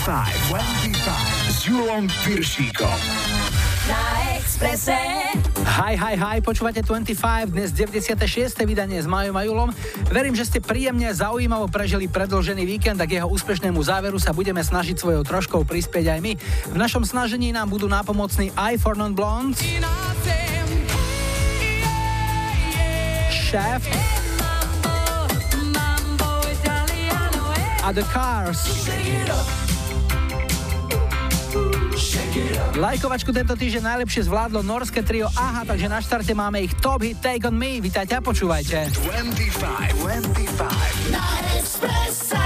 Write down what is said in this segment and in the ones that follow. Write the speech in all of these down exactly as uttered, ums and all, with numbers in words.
dvadsaťpäť s Júlom Pyršíkom. Na Expresse. Hi, hi, hi, počúvate dvadsaťpäť, dnes deväťdesiate šieste vydanie s Majom a Julom. Verím, že ste príjemne a zaujímavo prežili predĺžený víkend a k jeho úspešnému záveru sa budeme snažiť svojou troškou prispieť aj my. V našom snažení nám budú nápomocní aj štyri Non Blondes, Chef a The Cars. Lajkovačku tento týždeň najlepšie zvládlo norské trio Aha, takže na štarte máme ich top hit Take On Me. Vítajte a počúvajte. dvadsaťpäť, dvadsaťpäť na Expresse.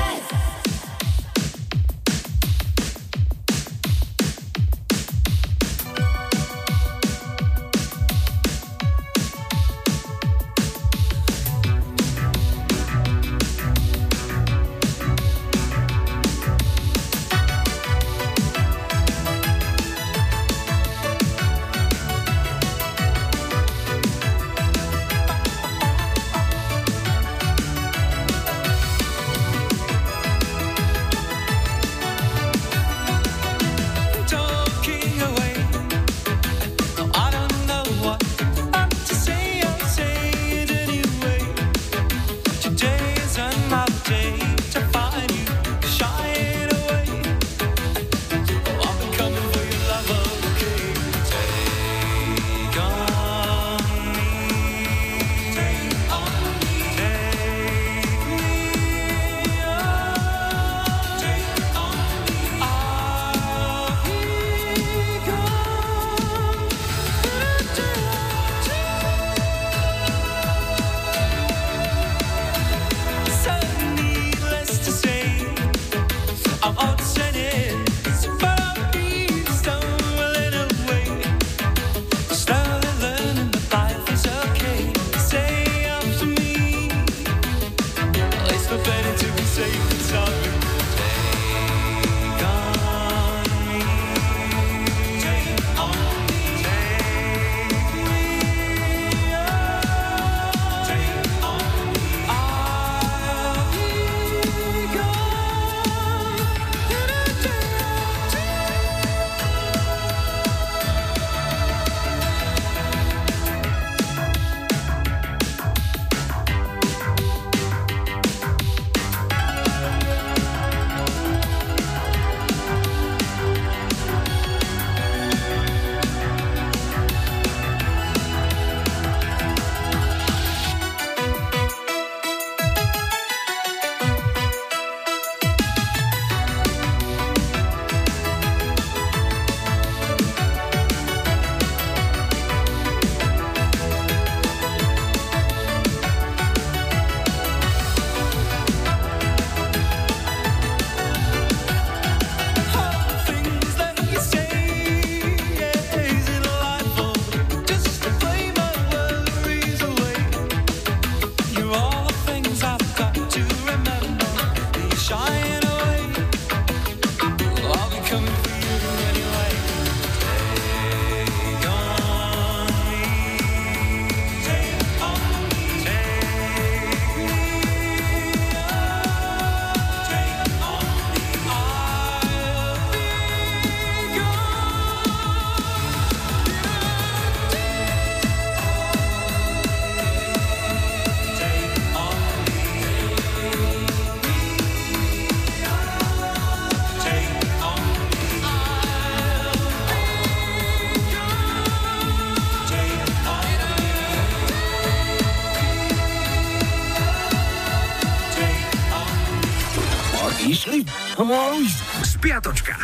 Spiatočka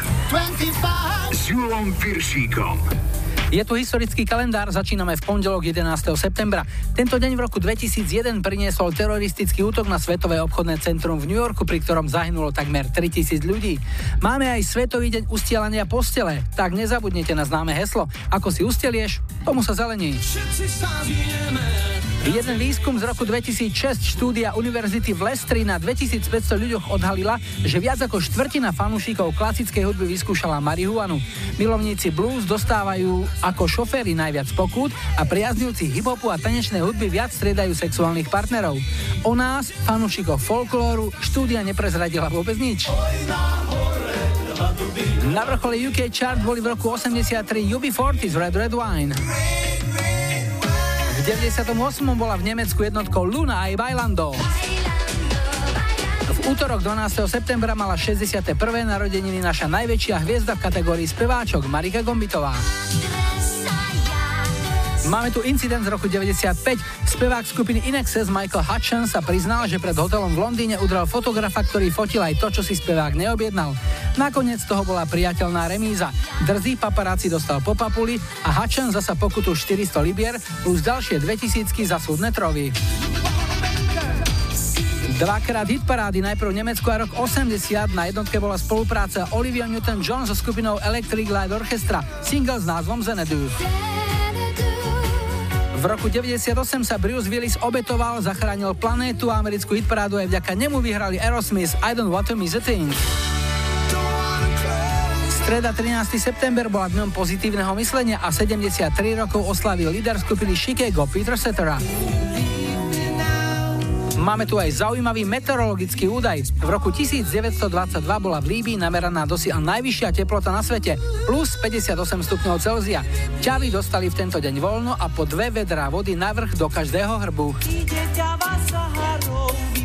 s Júlom Pyršíkom. Je tu historický kalendár, začíname v pondelok jedenásteho septembra. Tento deň v roku dvetisícjeden priniesol teroristický útok na Svetové obchodné centrum v New Yorku, pri ktorom zahynulo takmer tritisíc ľudí. Máme aj Svetový deň ustielania postele, tak nezabudnite na známe heslo. Ako si ustelieš, tomu sa zelení. Jeden výskum z roku dvetisícšesť štúdia Univerzity v Leicestri na dvetisícpäťsto ľuďoch odhalila, že viac ako štvrtina fanúšikov klasickej hudby vyskúšala marihuanu. Milovníci blues dostávajú ako šoféry najviac pokút a priaznivci hip-hopu a tanečnej hudby viac striedajú sexuálnych partnerov. O nás, fanúšikov folklóru, štúdia neprezradila vôbec nič. Na vrchole ú ká chart boli v roku osemdesiattri U B štyridsať z Red Red Wine. V deväťdesiatom ôsmom bola v Nemecku jednotkou Luna i Bailando. V útorok dvanásteho septembra mala šesťdesiate prvé narodeniny naša najväčšia hviezda v kategórii speváčok Marika Gombitová. Máme tu incident z roku deväťdesiatpäť. Spevák skupiny I N X S Michael Hutchence sa priznal, že pred hotelom v Londýne udral fotografa, ktorý fotil aj to, čo si spevák neobjednal. Nakoniec toho bola priateľná remíza. Drzý paparáci dostal po papuli a Hutchence zasa pokutu štyristo libier plus ďalšie dvetisícky za súdne trovy. Dvakrát hit parády, najprv Nemecko a rok osemdesiat. Na jednotke bola spolupráca Olivia Newton-John so skupinou Electric Light Orchestra, single s názvom Xanadu. V roku deväťdesiatosem sa Bruce Willis obetoval, zachránil planétu a americkú hitparádu aj vďaka nemu vyhrali Aerosmith I Don't Want to Miss a Thing. Streda trinásteho september bola dňom pozitívneho myslenia a sedemdesiattri rokov oslavil líder skupiny Chicago Peter Cetera. Máme tu aj zaujímavý meteorologický údaj. V roku devätnásťstodvadsaťdva bola v Líbii nameraná dosiaľ najvyššia teplota na svete, plus päťdesiatosem stupňov Celzia. Ťavy dostali v tento deň voľno a po dve vedrá vody navrch do každého hrbu.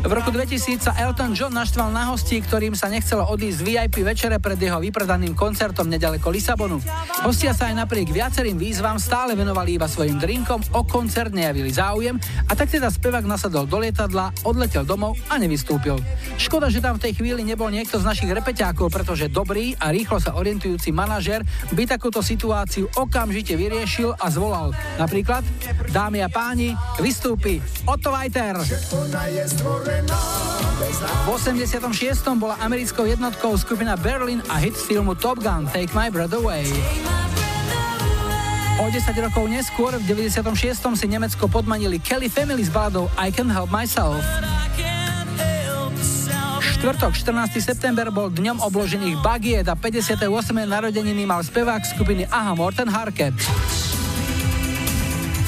V roku dvetisíc sa Elton John naštval na hostí, ktorým sa nechcelo odísť vé í pé večere pred jeho vypredaným koncertom nedaleko Lisabonu. Hostia sa aj napriek viacerým výzvam stále venovali iba svojim drinkom, o koncert nejavili záujem a tak teda spevák nasadol do lietadla, odletel domov a nevystúpil. Škoda, že tam v tej chvíli nebol niekto z našich repeťákov, pretože dobrý a rýchlo sa orientujúci manažer by takúto situáciu okamžite vyriešil a zvolal. Napríklad, dámy a páni, vystúpi Otto Vajter. V osemdesiatom šiestom bola americkou jednotkou skupina Berlin a hit z filmu Top Gun Take My Breath Away. O desať rokov neskôr, v deväťdesiatom šiestom si Nemecko podmanili Kelly Family s baladou I Can't Help Myself. Štvrtok, štrnásteho september bol dňom obložených bagiet a päťdesiate ôsme narodeniny mal spevák skupiny Aha Morten Harket.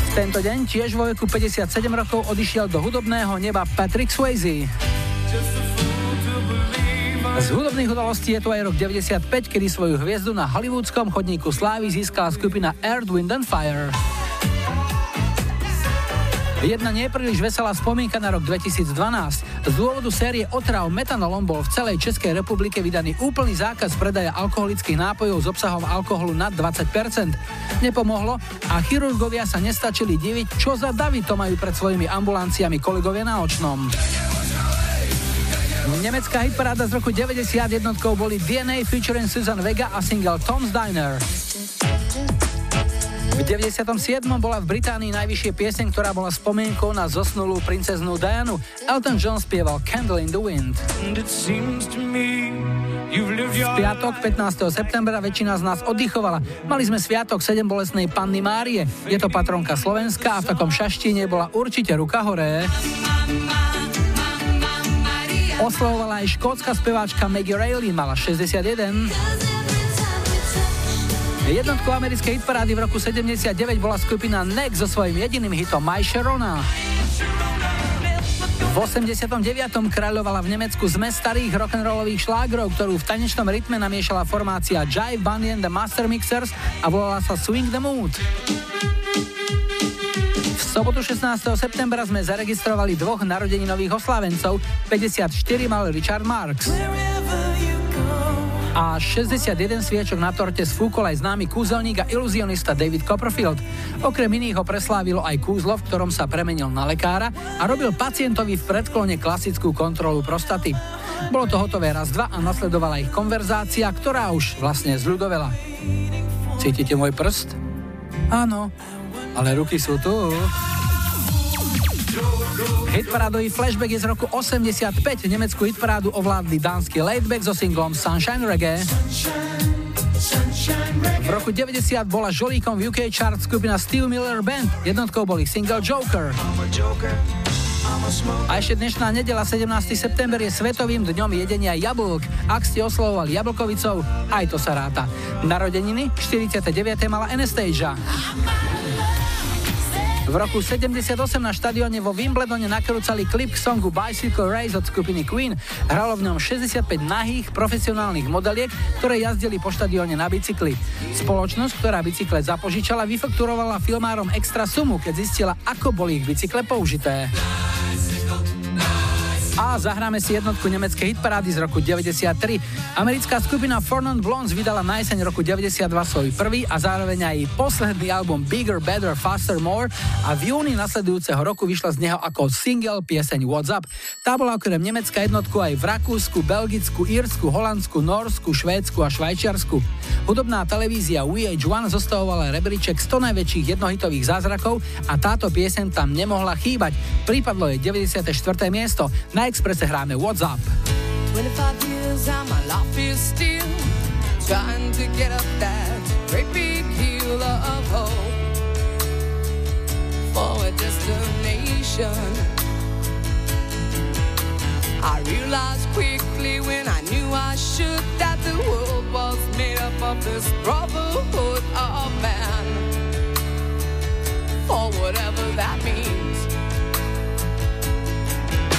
Tento deň tiež vo veku päťdesiatsedem rokov odišiel do hudobného neba Patrick Swayze. Z hudobných udalostí je tu aj rok deväťdesiatpäť, kedy svoju hviezdu na hollywoodskom chodníku slávy získala skupina Earth, Wind and Fire. Jedna nepríliš veselá spomínka na rok dvetisícdvanásť. Z dôvodu série otrav metanolom bol v celej Českej republike vydaný úplný zákaz predaja alkoholických nápojov s obsahom alkoholu nad dvadsať percent. Nepomohlo a chirurgovia sa nestačili diviť, čo za davy to majú pred svojimi ambulanciami kolegovia na očnom. Nemecká hitparáda z roku deväťdesiat jednotkou boli dé en á featuring Susan Vega a single Tom's Diner. V deväťdesiatom siedmom bola v Británii najvyššie pieseň, ktorá bola spomienkou na zosnulú princeznú Dianu. Elton John spieval Candle in the Wind. V piatok pätnásteho septembra väčšina z nás oddychovala. Mali sme sviatok sedembolestnej panny Márie. Je to patronka Slovenska a v takom šaštíne bola určite ruka hore. Oslavovala aj škótska speváčka Maggie Reilly, mala šesťdesiatjeden. Jednotkou americkej hitparády v roku sedemdesiatdeväť bola skupina Neck so svojím jediným hitom My Sharona. V osemdesiatom deviatom kráľovala v Nemecku zmes starých rock'n'rollových šlágrov, ktorú v tanečnom rytme namiešala formácia Jive Bunny and the Master Mixers a volala sa Swing the Mood. V sobotu šestnásteho septembra sme zaregistrovali dvoch narodeninových oslávencov. päťdesiatštyri mal Richard Marx. A šesťdesiatjeden sviečok na torte sfúkol aj známy kúzelník a iluzionista David Copperfield. Okrem iných ho preslávilo aj kúzlo, v ktorom sa premenil na lekára a robil pacientovi v predklone klasickú kontrolu prostaty. Bolo to hotové raz dva a nasledovala ich konverzácia, ktorá už vlastne zľudovela. Cítite môj prst? Áno. Ale ruky sú tu. Hitparádový flashback je z roku osemdesiatpäť. Nemeckú hitparádu ovládli dánsky Laidback so singlom Sunshine Reggae. V roku deväťdesiat bola žolíkom v ú ká chart skupina Steve Miller Band. Jednotkou bol ich single Joker. A ešte dnešná nedela sedemnásteho september je svetovým dňom jedenia jablok. Ak ste oslovovali jablkovicov, aj to sa ráta. Narodeniny štyridsiate deviate mala Anastasia. V roku sedemdesiatosem na štadióne vo Wimbledone nakrúcali klip k songu Bicycle Race od skupiny Queen. Hralo v ňom šesťdesiatpäť nahých profesionálnych modeliek, ktoré jazdili po štadióne na bicykli. Spoločnosť, ktorá bicykle zapožičala, vyfakturovala filmárom extra sumu, keď zistila, ako boli ich bicykle použité. A zahráme si jednotku nemeckej hitparády z roku deväťdesiattri. Americká skupina štyri Non Blondes vydala na jeseň roku deväťdesiatdva svoj prvý a zároveň aj posledný album Bigger, Better, Faster, More a v júni nasledujúceho roku vyšla z neho ako single pieseň What's Up. Tá bola okrem Nemecka jednotku aj v Rakúsku, Belgicku, Írsku, Holandsku, Norsku, Švédsku a Švajčiarsku. Hudobná televízia vé há jeden zostavovala rebríček sto najväčších jednohitových zázrakov a táto pieseň tam nemohla chýbať. Prípadlo jej deväťdesiate štvrté miesto. Na Expresse hráme What's Up. twenty-five years and my life is still trying to get up that great big hill of hope for a destination. I realized quickly when I knew I should that the world was made up of this brotherhood of man, or whatever that means.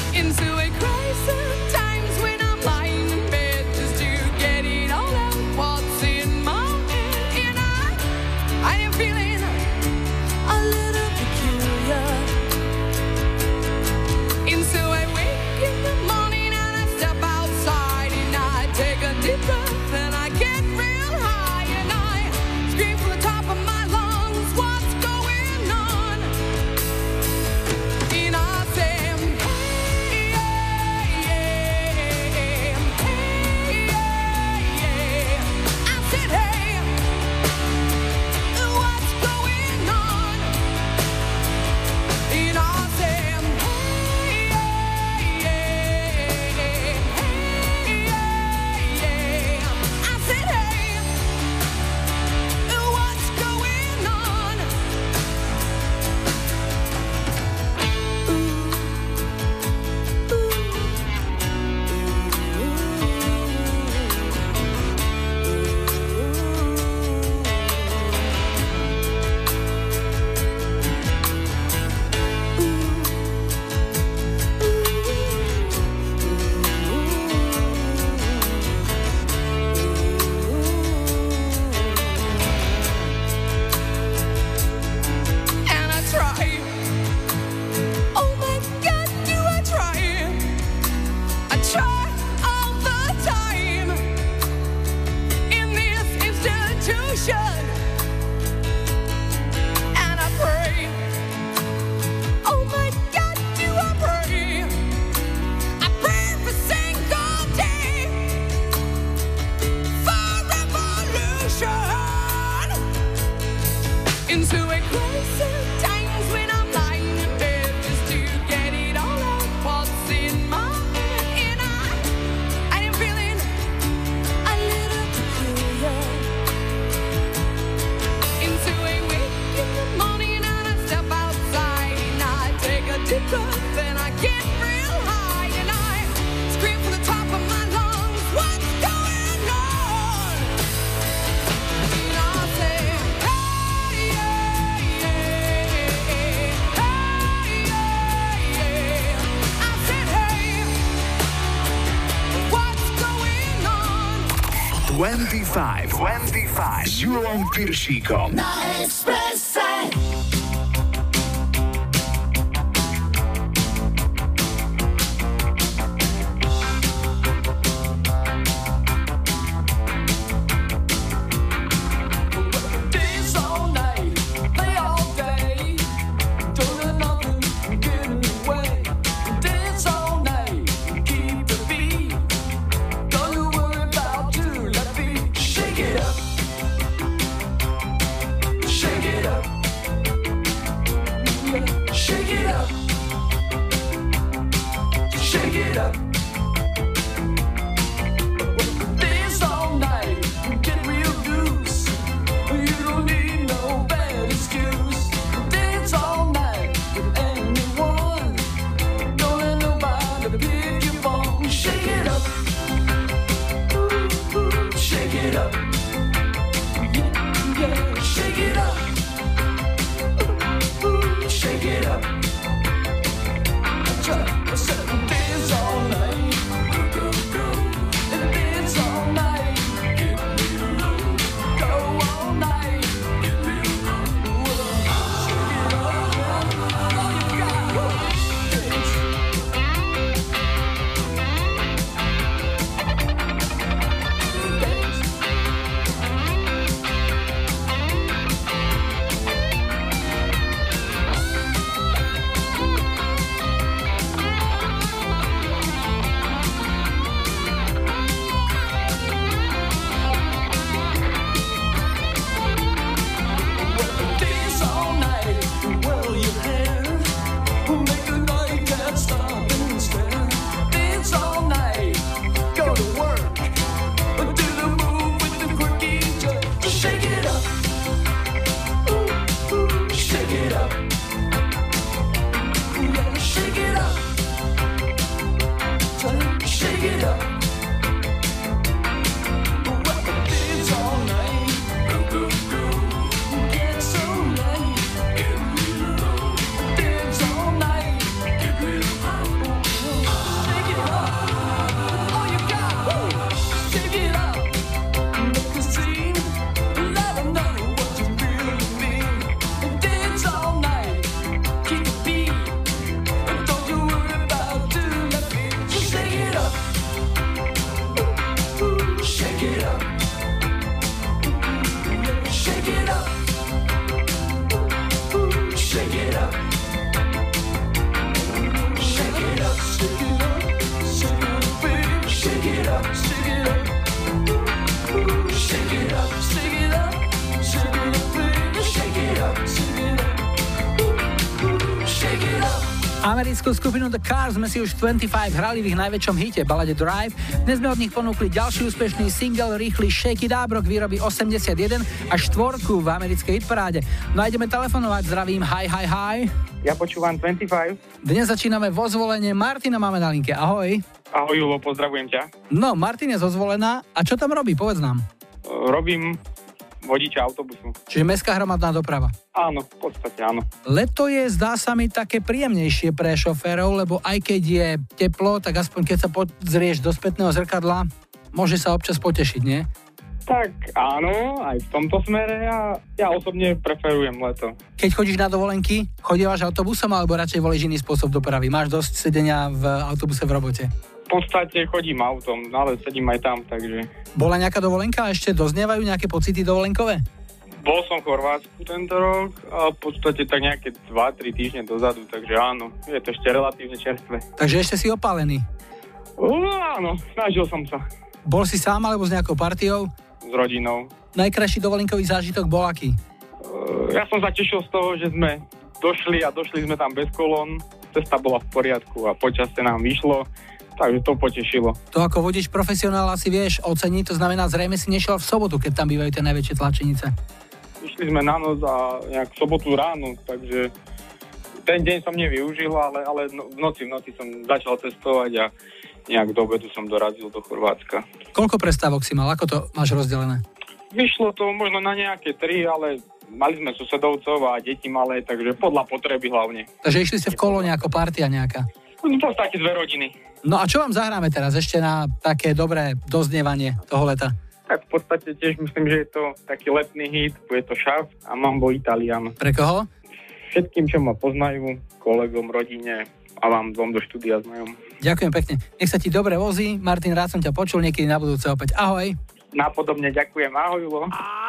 Into a crisis times when I'm lying in bed just to get it all out what's in my head, and I, I am feeling a little peculiar. And so I wake in the morning and I step outside and I take a deep breath and I get real high and I scream from the top of my lungs, what's going on? And I say, dvadsaťpäť s Júlom Pyršíkom na Expresse. Americkú skupinu The Cars sme si už dvadsaťpäť hrali v ich najväčšom hite, balade Drive. Dnes sme od nich ponúkli ďalší úspešný single, rýchly Shake It Up, rok výroby osemdesiatjeden a štvorku v americkej hitparáde. No a ideme telefonovať, zdravím, hi, hi, hi. Ja počúvam dvadsaťpäť. Dnes začíname vo Zvolene, Martina máme na linke, ahoj. Ahoj Julo, pozdravujem ťa. No, Martin je zo Zvolena a čo tam robí, povedz nám. Robím vodiča autobusu. Čiže mestská hromadná doprava. Áno, v podstate áno. Leto je, zdá sa mi, také príjemnejšie pre šoférov, lebo aj keď je teplo, tak aspoň keď sa pozrieš do spätného zrkadla, môže sa občas potešiť, nie? Tak áno, aj v tomto smere ja, ja osobne preferujem leto. Keď chodíš na dovolenky, chodívaš autobusom alebo radšej volíš iný spôsob dopravy? Máš dosť sedenia v autobuse v robote? V podstate chodím autom, ale sedím aj tam, takže... Bola nejaká dovolenka a ešte doznievajú nejaké pocity dovolenkové? Bol som v Chorvátsku tento rok a v podstate tak nejaké dva tri týždne dozadu, takže áno, je to ešte relatívne čerstvé. Takže ešte si opálený? Uh, áno, snažil som sa. Bol si sám alebo s nejakou partiou? S rodinou. Najkrajší dovolenkový zážitok bol aký? Uh, ja som zatešil z toho, že sme došli a došli sme tam bez kolón, cesta bola v poriadku a počasie nám vyšlo. Takže to potešilo. To ako vodič profesionál asi vieš oceniť, to znamená, zrejme si nešiel v sobotu, keď tam bývajú tie najväčšie tlačenice. Išli sme na noc a nejak v sobotu ráno, takže ten deň som nevyužil, ale, ale v noci, v noci som začal cestovať a nejak do obedu som dorazil do Chorvátska. Koľko prestávok si mal? Ako to máš rozdelené? Vyšlo to možno na nejaké tri, ale mali sme susedovcov a deti malé, takže podľa potreby hlavne. Takže išli ste v kolóne ako partia nejaká? No, v podstate dve rodiny. No a čo vám zahráme teraz ešte na také dobré doznievanie toho leta? Tak v podstate tiež myslím, že je to taký letný hit, je to Shaft a Mambo Italiano. Pre koho? Všetkým, čo ma poznajú, kolegom, rodine a vám dvom do štúdia znajom. Ďakujem pekne. Nech sa ti dobre vozí. Martin, rád som ťa počul, niekedy na budúce opäť. Ahoj. Napodobne ďakujem. Ahoj, Julo. A-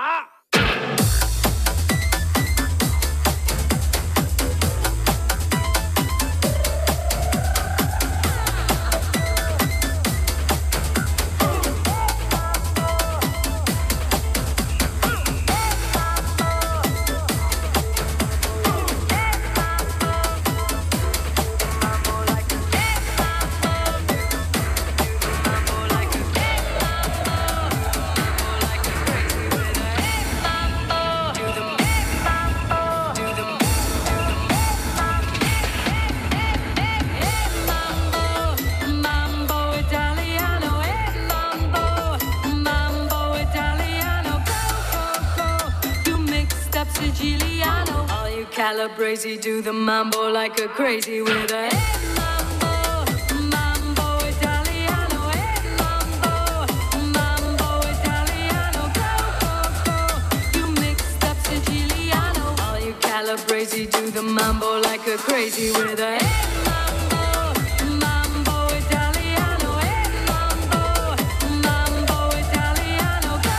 Calabrese, do the mambo like a crazy with a head mambo, mambo Italiano, head mambo, mambo Italiano, go, go, go, you mixed up Siciliano, all you Calabrese, do the mambo like a crazy with a head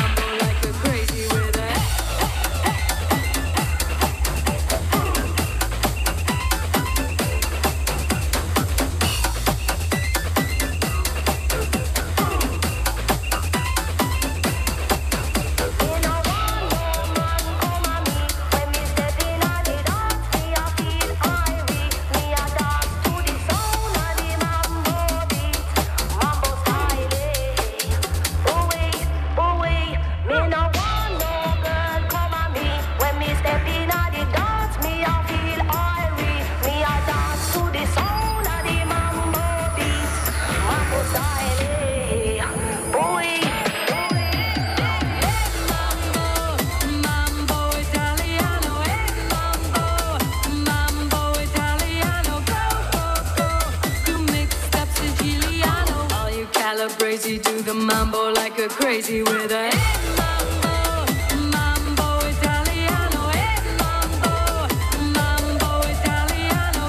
mambo, mambo Italiano, head mambo, mambo Italiano,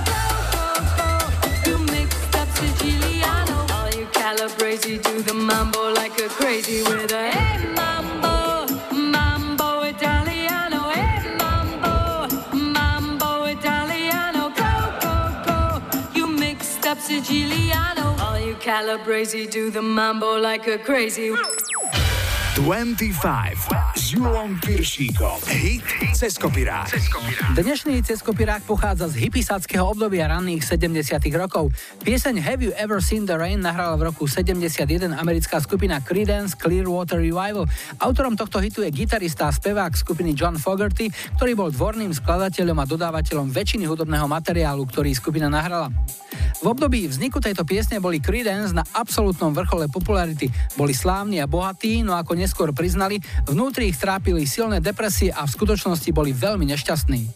go, go, go, you mixed up Siciliano, all you Calabrese, crazy with a mambo, mambo Italiano, mambo, mambo Italiano, go, go, go, you mixed up Siciliano, all you Calabrese do the mambo like a crazy with a mambo, mambo Italiano, mambo, mambo Italiano, go, go, go, you mixed up Siciliano, all you Calabrese do the mambo like a crazy twenty-five s Júlom Pyršíkom. Hit Ceskopirák. Dnešný Ceskopirák pochádza z hipisáckého obdobia ranných sedemdesiatych rokov. Pieseň Have You Ever Seen The Rain nahrala v roku sedemdesiatjeden americká skupina Creedence Clearwater Revival. Autorom tohto hitu je gitarista a spevák skupiny John Fogerty, ktorý bol dvorným skladateľom a dodávateľom väčšiny hudobného materiálu, ktorý skupina nahrala. V období vzniku tejto piesne boli Creedence na absolútnom vrchole popularity. Boli slávni a bohatí, no ako neskôr priznali, vnútri ich trápili silné depresie a v skutočnosti boli veľmi nešťastní.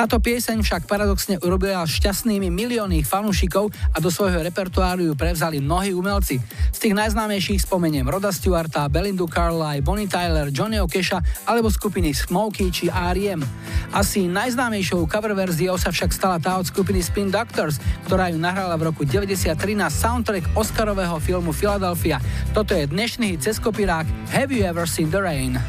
Táto pieseň však paradoxne urobila šťastnými milióny ich fanúšikov a do svojho repertoáru ju prevzali mnohí umelci. Z tých najznámejších spomeniem Roda Stewarta, Belindu Carlisle, Bonnie Tyler, Johnnyho Casha alebo skupiny Smokey či er em. Asi najznámejšou cover verziou sa však stala tá od skupiny Spin Doctors, ktorá ju nahrala v roku deväťdesiattri na soundtrack oscarového filmu Philadelphia. Toto je dnešný hit Ceskopirák Have You Ever Seen The Rain.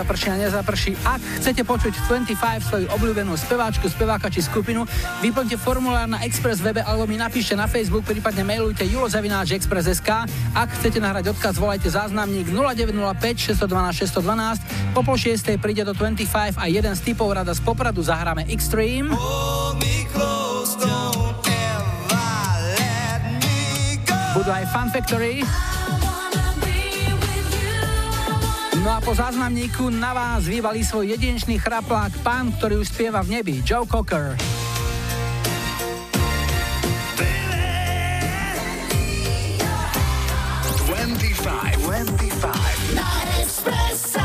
Zaprší a nezaprší. Ak chcete počuť dvadsaťpäť svoju obľúbenú speváčku, speváka či skupinu, vyplňte formulár na Express webe alebo mi napíšte na Facebook, prípadne mailujte julo zavináč express bodka es ká. Ak chcete nahrať odkaz, volajte záznamník nula deväť nula päť šesť jedna dva šesť jedna dva. Po pol šiestej príde do dvadsaťpäť a jeden z typov rada z Popradu zahráme Extreme. Budú aj Fun Factory. No a po záznamníku na vás vyvalí svoj jedinečný chraplák pán, ktorý už spieva v nebi, Joe Cocker. dvadsaťpäť, dvadsaťpäť. Na Expresse.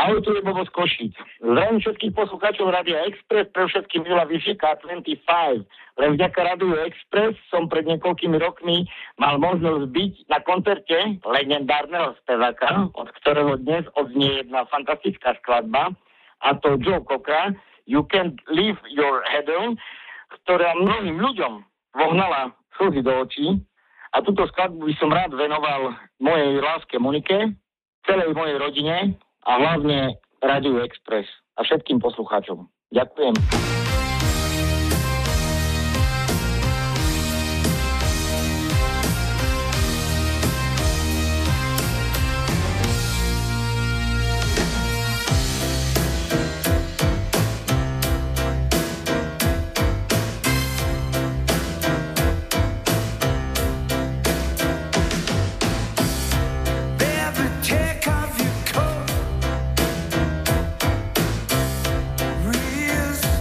Ahoj, tu je Bobo z Košíc. Zdravím všetkých poslucháčov Rádia Express, pre všetkých Jula Vyšeka dvadsaťpäť. Len vďaka Radiu Express som pred niekoľkými rokmi mal možnosť byť na koncerte legendárneho speváka, od ktorého dnes odznie jedna fantastická skladba, a to Joe Cockera, You Can't Leave Your Head On, ktorá mnohým ľuďom vohnala slzy do očí. A túto skladbu by som rád venoval mojej láske Monike, celej mojej rodine a hlavne Radiu Express a všetkým poslucháčom. Ďakujem.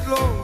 Slow.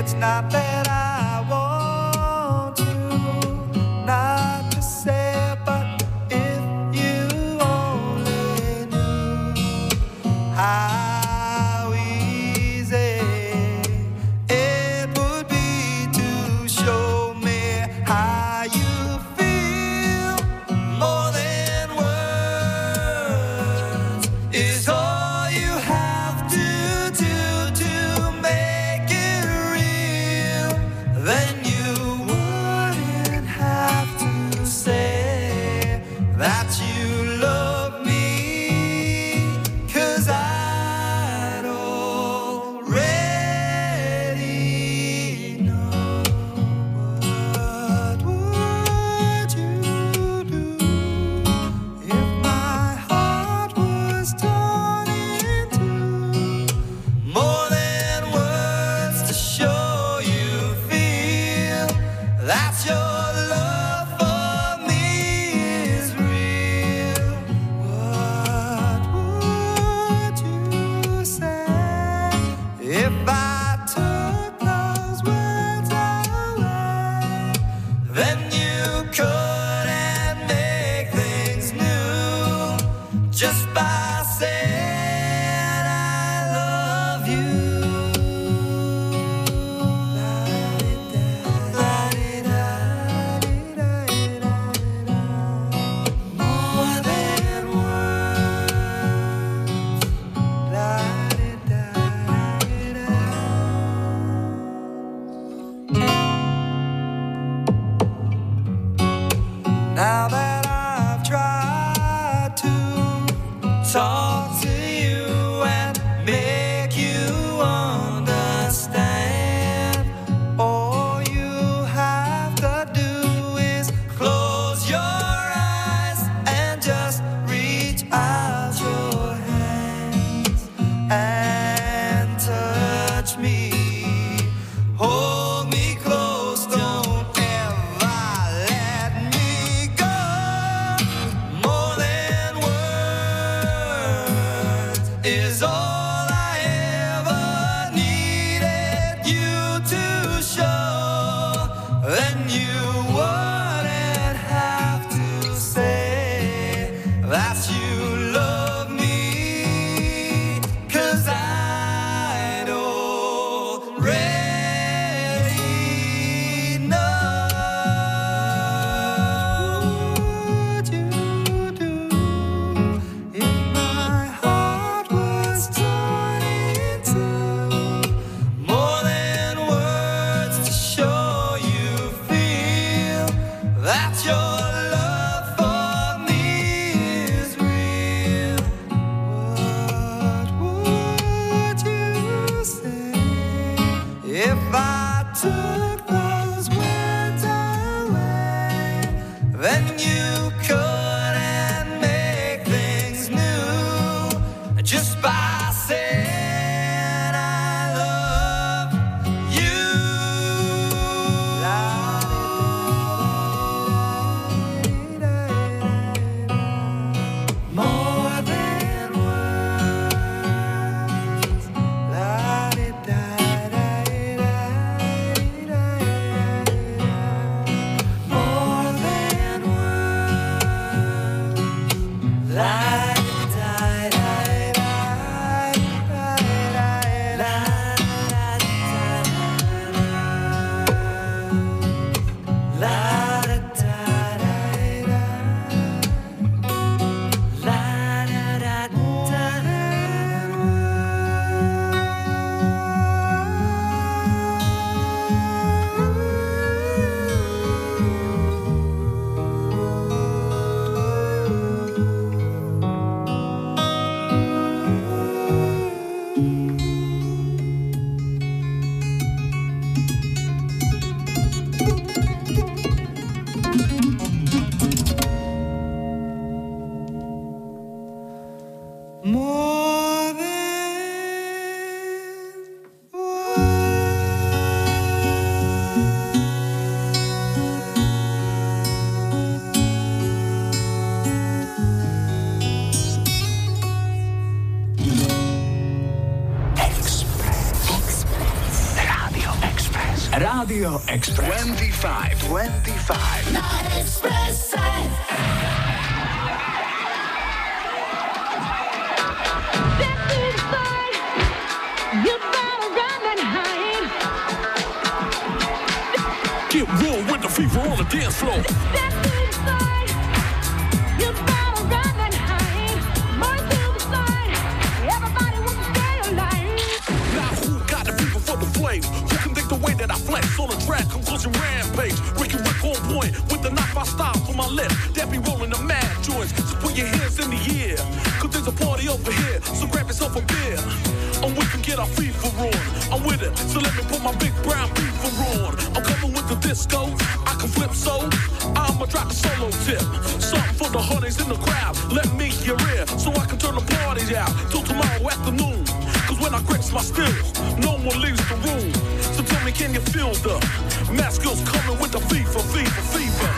It's not that I want you not to say, but if you only knew how easy it would be to show me how you feel, more than words is all. Rádio Express. dvadsaťpäť, dvadsaťpäť na Expresse. Roll with the fever on the dance floor. Step inside, you gotta run and hide. March to the side, everybody wants to stay alive. Now who got the people for the flame? Who can think the way that I flex on the track? Conclusion rampage, breaking Rick on point with the knock by style for my left. That be rolling the mad joints, so put your hands in the air. Cause there's a party over here, so grab yourself a beer. And we can get our FIFA on. I'm with it, so let me put my big brown FIFA on. I'm coming with the disco, I can flip so I'ma drop a solo tip. Something for the honeys in the crowd. Let me hear it, so I can turn the party out till tomorrow afternoon. Cause when I grips my skills, no one leaves the room. So tell me, can you feel the mask girls coming with the FIFA, FIFA, FIFA?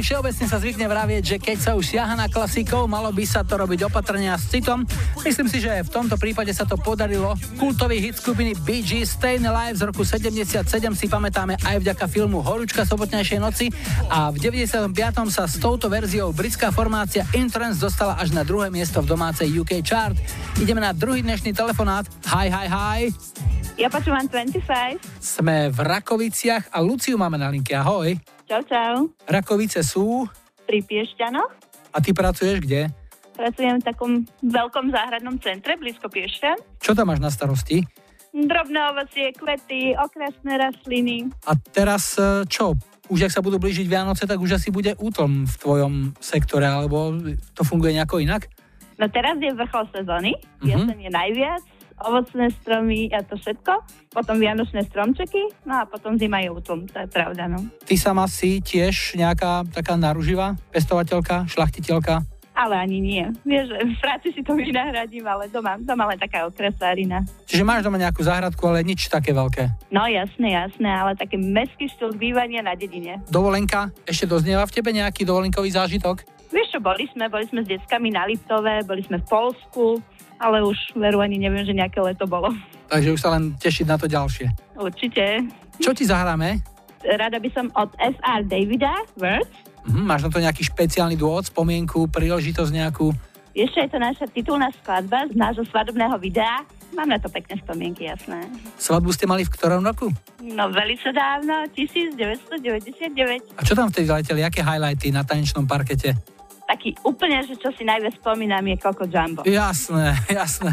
Všeobecne sa zvykne vravieť, že keď sa už siaha na klasikov, malo by sa to robiť opatrne a s citom. Myslím si, že v tomto prípade sa to podarilo. Kultový hit skupiny Bee Gees Stayin' Alive z roku sedemdesiatsedem si pamätáme aj vďaka filmu Horúčka sobotnejšej noci a v deväťdesiatom piatom sa s touto verziou britská formácia Entrance dostala až na druhé miesto v domácej ú ká chart. Ideme na druhý dnešný telefonát. Hi, hi, hi. Ja počúvam dvadsaťpäť. Sme v Rakoviciach a Luciu máme na linke. Ahoj. Čau, čau. Rakovice sú? Pri Piešťanoch. A ty pracuješ kde? Pracujem v takom veľkom záhradnom centre, blízko Piešťan. Čo tam máš na starosti? Drobné ovocie, kvety, okrasné rastliny. A teraz čo? Už ak sa budú blížiť Vianoce, tak už asi bude útlm v tvojom sektore, alebo to funguje nejako inak? No teraz je vrchol sezóny, uh-huh. Jeseň je najviac, ovocné stromy a to všetko, potom vianočné stromčeky, no a potom zima je útlm, to je pravda, no. Ty sama si tiež nejaká taká naruživá pestovateľka, šlachtiteľka? Ale ani nie. Vieš, v práci si to vynahradím, ale doma, doma len taká okresárina. Čiže máš doma nejakú záhradku, ale nič také veľké? No jasné, jasné, ale taký mestský štýl bývania na dedine. Dovolenka? Ešte doznieva v tebe nejaký dovolenkový zážitok? Vieš čo, boli sme, boli sme s deckami na Liptove, boli sme v Poľsku, ale už veru ani neviem, že nejaké leto bolo. Takže už sa len tešiť na to ďalšie. Určite. Čo ti zahráme? Rada by som od ef er Davida, Words. Mm, máš na to nejaký špeciálny dôvod, spomienku, príležitosť nejakú? Ešte je to naša titulná skladba z nášho svadobného videa. Mám na to pekné spomienky, jasné. Svadbu ste mali v ktorom roku? No veľmi dávno, devätnásťstodeväťdesiatdeväť. A čo tam vtedy leteli, aké highlighty na tanečnom parkete? Taký úplne, že čo si najviac spomínam je Coco Jumbo. Jasné, jasné.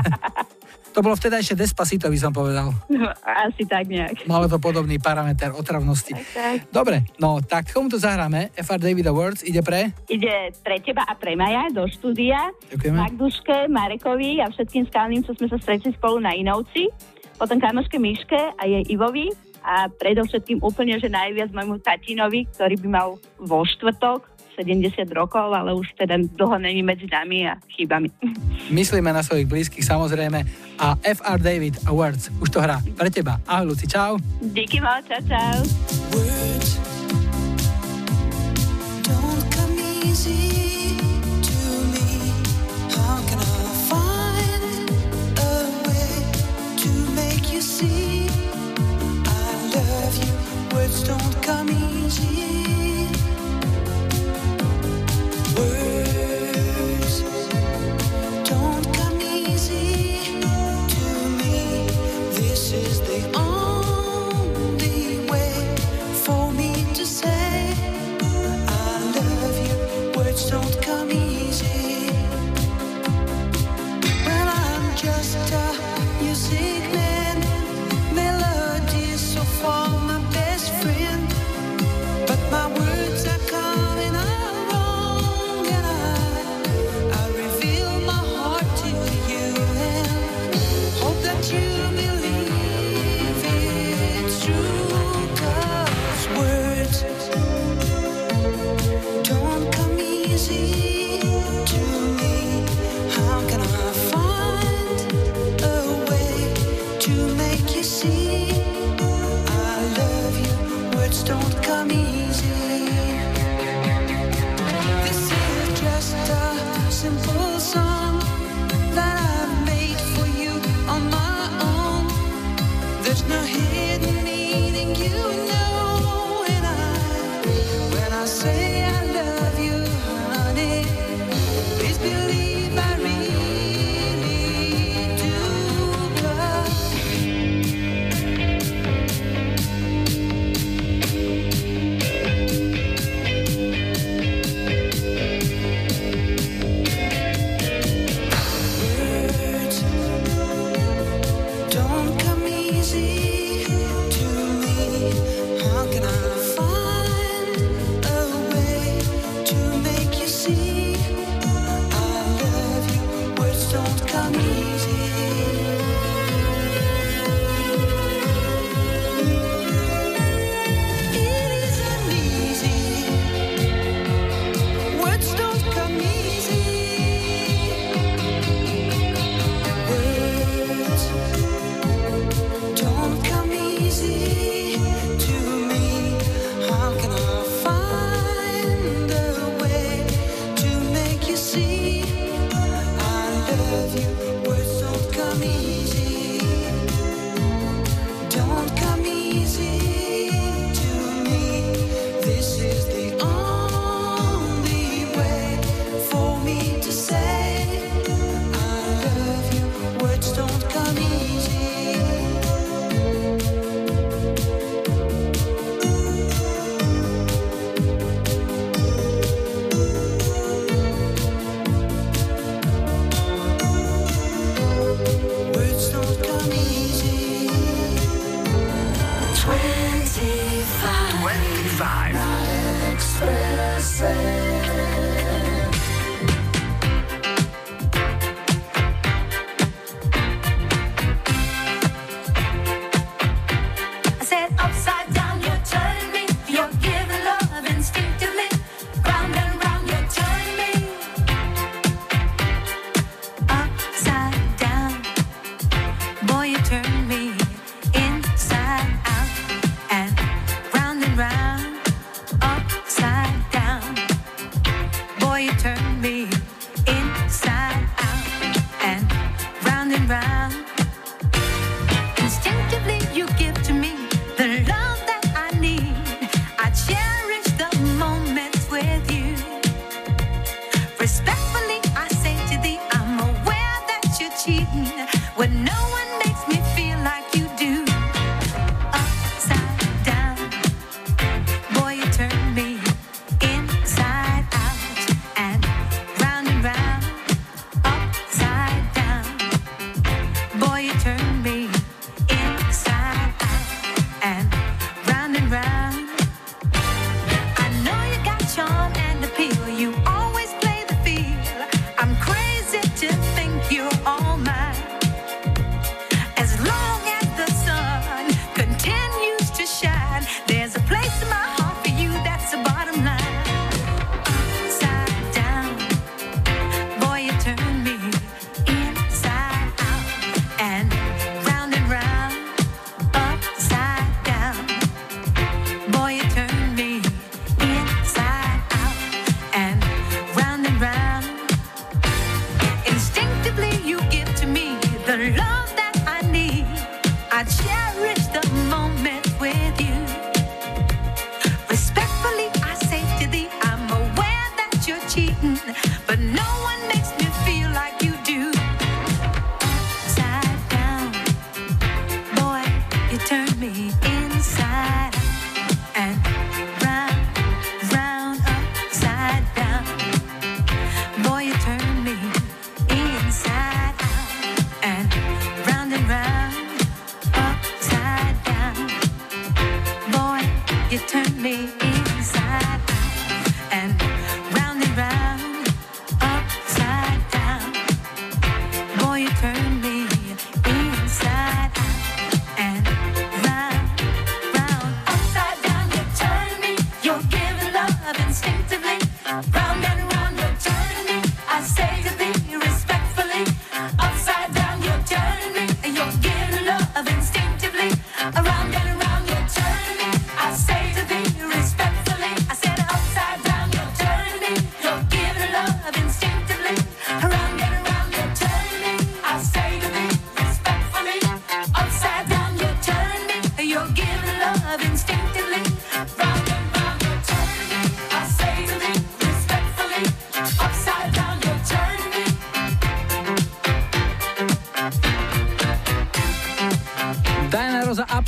To bolo vtedy ešte Despacito, by som povedal. No, asi tak nejak. Malo to podobný parameter otravnosti. Tak, tak. Dobre, no tak komu to zahráme? ef ár David Awards ide pre? Ide pre teba a pre Maja do štúdia. Ďakujeme. Magduške, Marekovi a všetkým skalným, čo sme sa stretli spolu na Inovci. Potom kamoške Miške a jej Ivovi. A predovšetkým úplne, že najviac môjmu tatinovi, ktorý by mal vo štvrtok sedemdesiat rokov, ale už teda dlho není medzi nami a chýbami. Myslíme na svojich blízkych, samozrejme. A ef ár David Awards už to hrá pre teba. Ahoj, Luci, čau. Díky moc, čau, čau. Words don't come easy to me. This is the only way for me to say I love you. Words don't come easy. Well, I'm just a music man. Melodies so far my best friend, but my words are coming up. Five.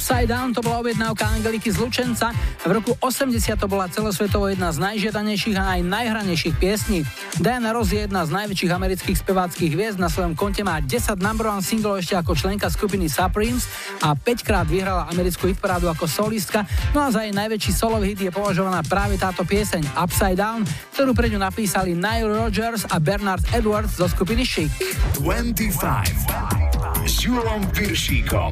Upside Down, to bola objednávka Angeliky z Lučenca. V roku osemdesiat to bola celosvetovo jedna z najžiadanejších a aj najhranejších piesní. Diana Ross je jedna z najväčších amerických speváckych hviezd, na svojom konte má desať number one singlov ešte ako členka skupiny Supremes a päťkrát vyhrala americkú hitparádu ako solistka. No a za jej najväčší solo hit je považovaná práve táto pieseň Upside Down, ktorú pre ňu napísali Nile Rodgers a Bernard Edwards zo skupiny Chic. dvadsaťpäť s Júlom Pyršíkom.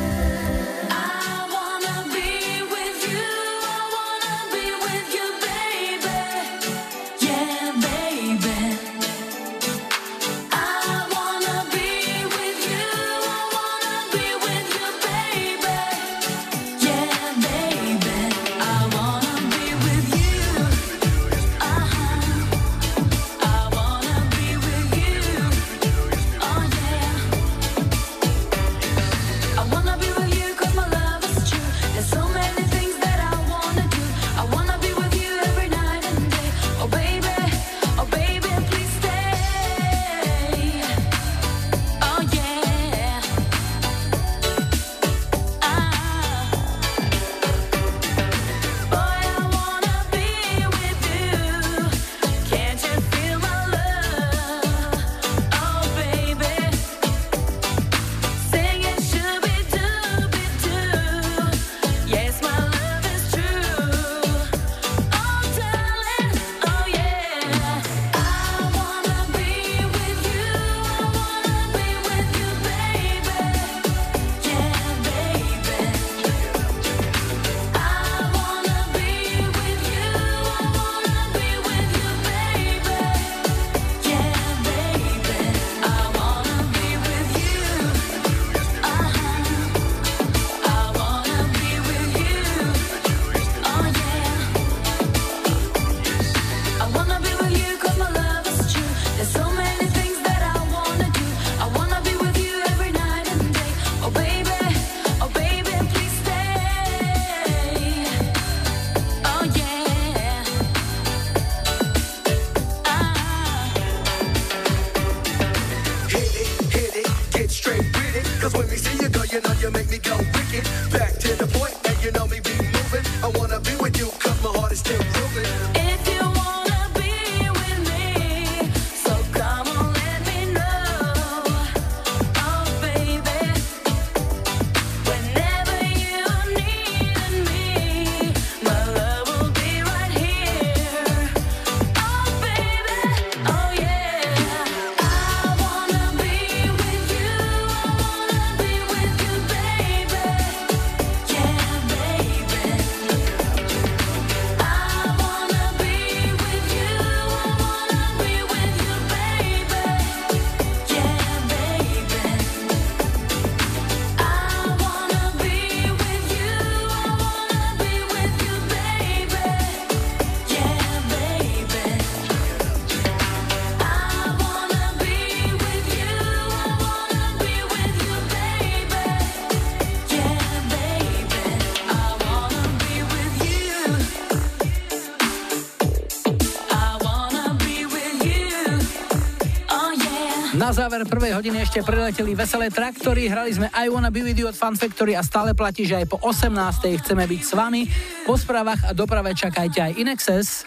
Na záver prvej hodiny ešte preleteli veselé traktory, hrali sme I Wanna Be With You od Fun Factory a stále platí, že aj po osemnástej chceme byť s vami. Po správach a doprave čakajte aj I N X S.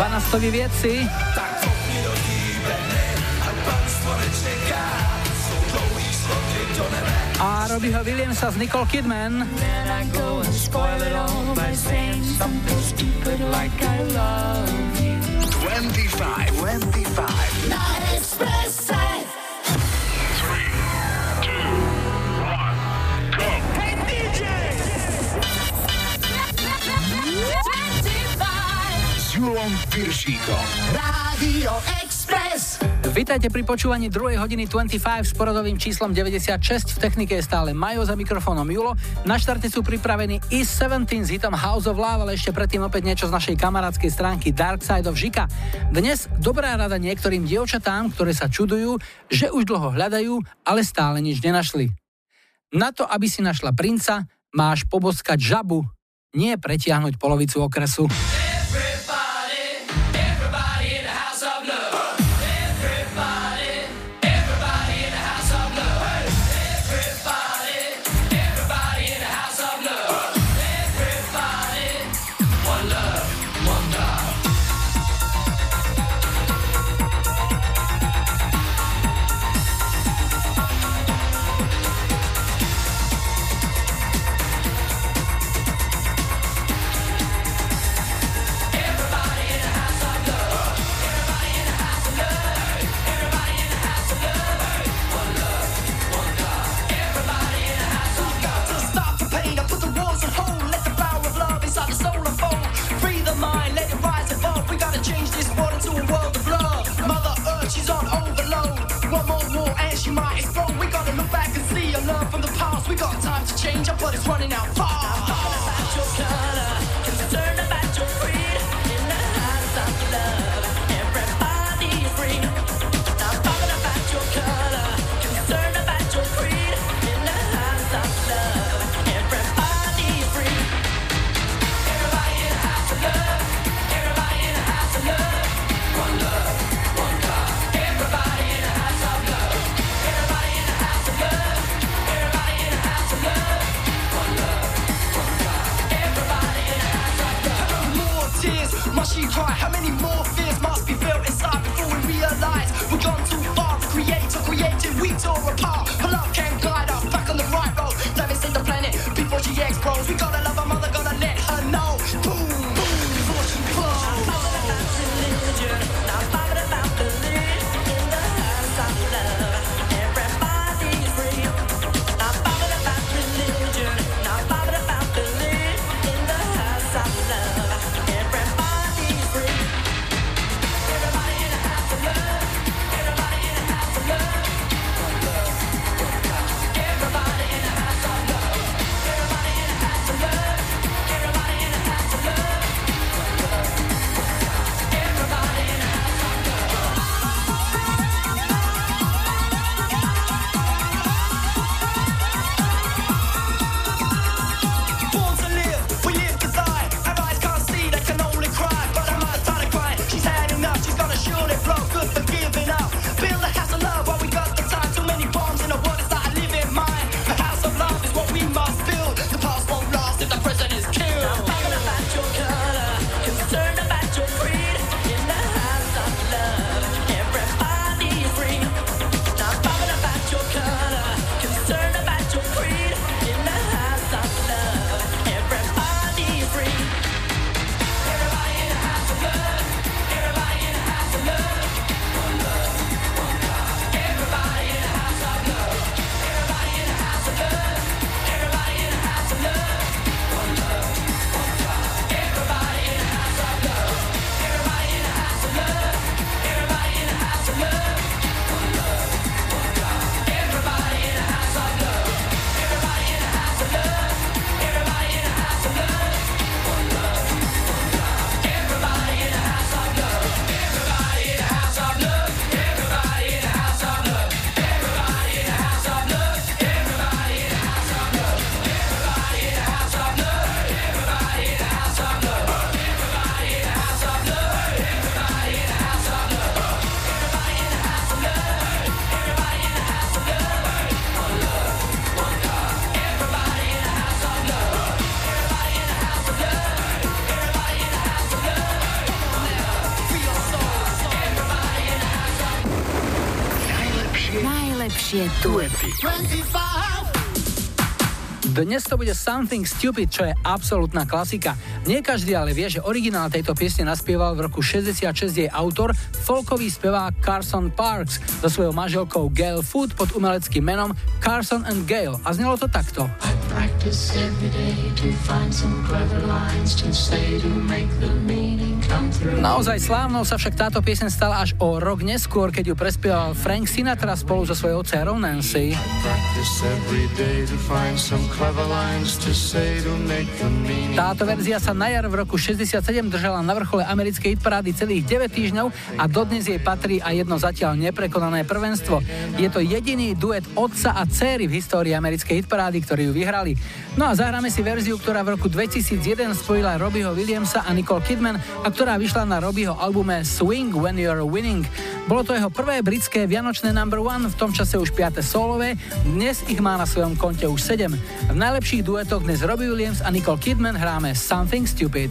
dvanástovi vieci. A robí ho Williamsa s Nicole Kidman. dvadsaťpäť, dvadsaťpäť Júlom Pyršíkom. Rádio Express. Vítajte pri počúvaní druhej hodiny dvadsaťpäť s poradovým číslom deväťdesiatšesť. V technike je stále Majo, za mikrofónom Julo. Na štarte sú pripravení i sedemnásť s hitom House of Love, ale ešte predtým opäť niečo z našej kamarádskej stránky Dark Side of Žika. Dnes dobrá rada niektorým dievčatám, ktoré sa čudujú, že už dlho hľadajú, ale stále nič nenašli. Na to, aby si našla princa, máš poboskať žabu, nie pretiahnuť polovicu okresu. Everybody, everybody in the house of Dnes to bude Something Stupid, čo je absolútna klasika. Nie každý ale vie, že originál tejto piesne naspieval v roku šesťdesiatšesť jej autor, folkový spevák Carson Parks so svojou manželkou Gail Food pod umeleckým menom Carson and Gail. A znelo to takto. I practice every day to find some clever lines to say to make the meaning come through. Naozaj slávnou sa však táto pieseň stala až o rok neskôr, keď ju prespieval Frank Sinatra spolu so svojou dcérou Nancy. Táto verzia sa na jar v roku šesťdesiatsedem držala na vrchole americkej hitparády celých deväť týždňov a dodnes jej patrí aj jedno zatiaľ neprekonané prvenstvo. Je to jediný duet otca a dcéry v histórii americkej hitparády, ktorí ju vyhrali. No a zahráme si verziu, ktorá v roku dvetisícjeden spojila Robbieho Williamsa a Nicole Kidman a ktorá vyšla na Robbieho albume Swing When You're Winning. Bolo to jeho prvé britské vianočné number one, v tom čase už piate solové, dnes ich má na svojom konte už sedem. V najlepších duetoch dnes Robbie Williams a Nicole Kidman hráme Something Stupid.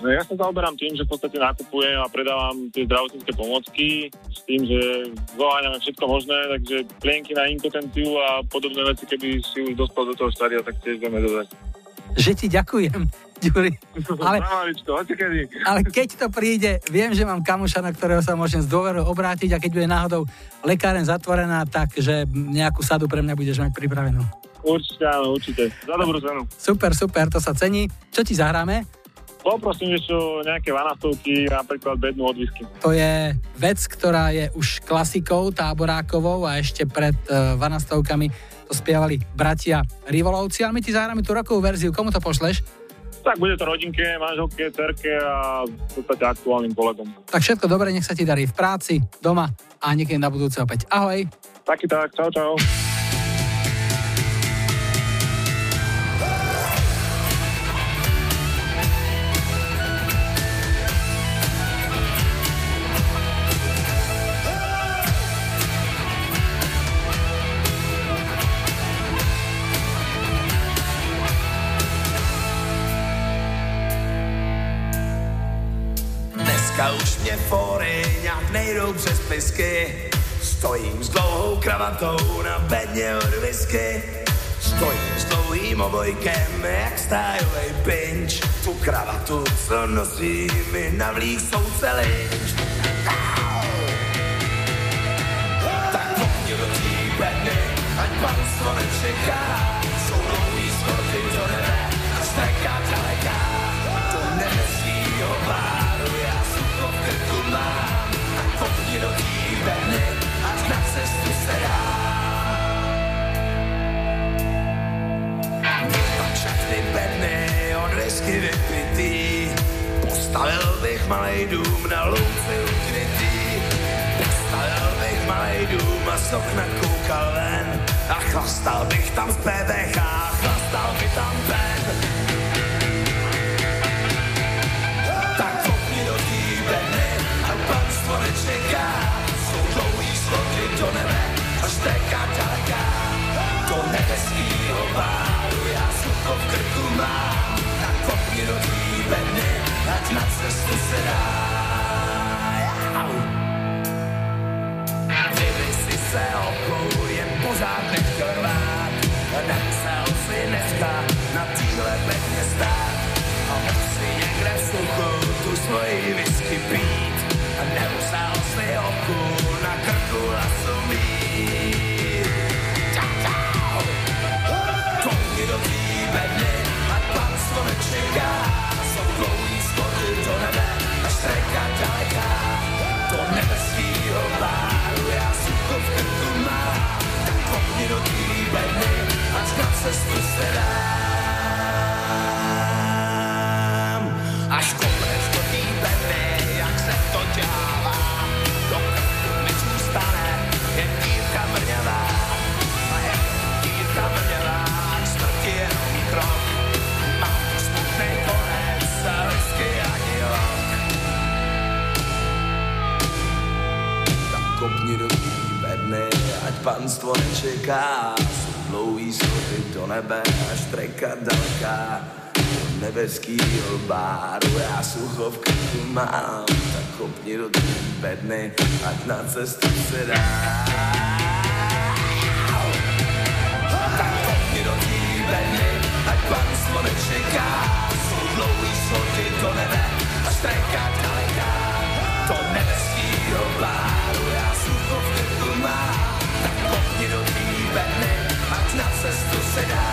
No, ja sa zaoberám tým, že v podstate nakupujem a predávam tie zdravotnícke pomocky s tým, že zoháňame všetko možné, takže plienky na inkotenciu a podobné veci, keby si už dostal do toho štádia, tak tiež vieme dodať. Že ti ďakujem, Juri. Ale, ale keď to príde, viem, že mám kamoša, na ktorého sa môžem s dôverou obrátiť a keď bude náhodou lekáreň zatvorená, takže nejakú sadu pre mňa budeš mať pripravenú. Určite, áno, určite. Za dobrú cenu. Super, super, to sa cení. Čo ti zahráme? Poprosím ešte nejaké vanastovky, napríklad Bednú odvisky. To je vec, ktorá je už klasikou táborákovou a ešte pred uh, vanastovkami to spievali bratia Rivolovci, ale my ti zahráme tú rokovú verziu. Komu to pošleš? Tak bude to rodinke, manželke, cerke a v podstate aktuálnym kolegom. Tak všetko dobre, nech sa ti darí v práci, doma a niekedy na budúce opäť. Ahoj. Taký tak, čau, čau. Nejdou přes plisky, stojím s dlouhou kravatou na bedně od whisky. Stojím s dlouhým obojkem, jak stájovej pinč. Tu kravatu, co nosí mi navlík soudce Lynch. Tak pohni do tý bedny, ať panstvo nečeká. Jsou dlouhý skorty do nebe a steká daleká. To nebeskýho páru já sucho v krku mám. Popni do tý bedny, až na cestu se dám. Tak všechny bedny od whisky vypitý, postavil bych malej dům na louce ukrytý. Postavil bych malej dům a z okna koukal ven a chlastal bych tam z pé vé há, chlastal by tam ven. Tak popni do tý bedny, a panstvo Panstvo nečeká, sú dlouhý schody do nebe, až treka daleká do nebeskýho báru. Já sucho v krku mám, tak kopni do tý bedny, ať na cestu se dá. Tak kopni do tý bedny, ať panstvo nečeká, sú dlouhý schody do nebe, až treka daleká do nebeskýho báru. Já sucho v krku mám, kopni do tý bedny, ať na cestu se dá.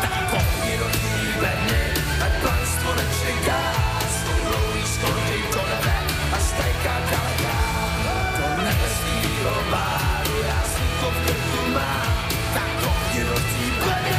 Tak kopni do tý bedny, ať planstvo nečeká. Svou dlouhý skorty do nebe, až stejká daleká. Do nebeskýho báru, já slunko v krku mám. Tak kopni do tý bedny.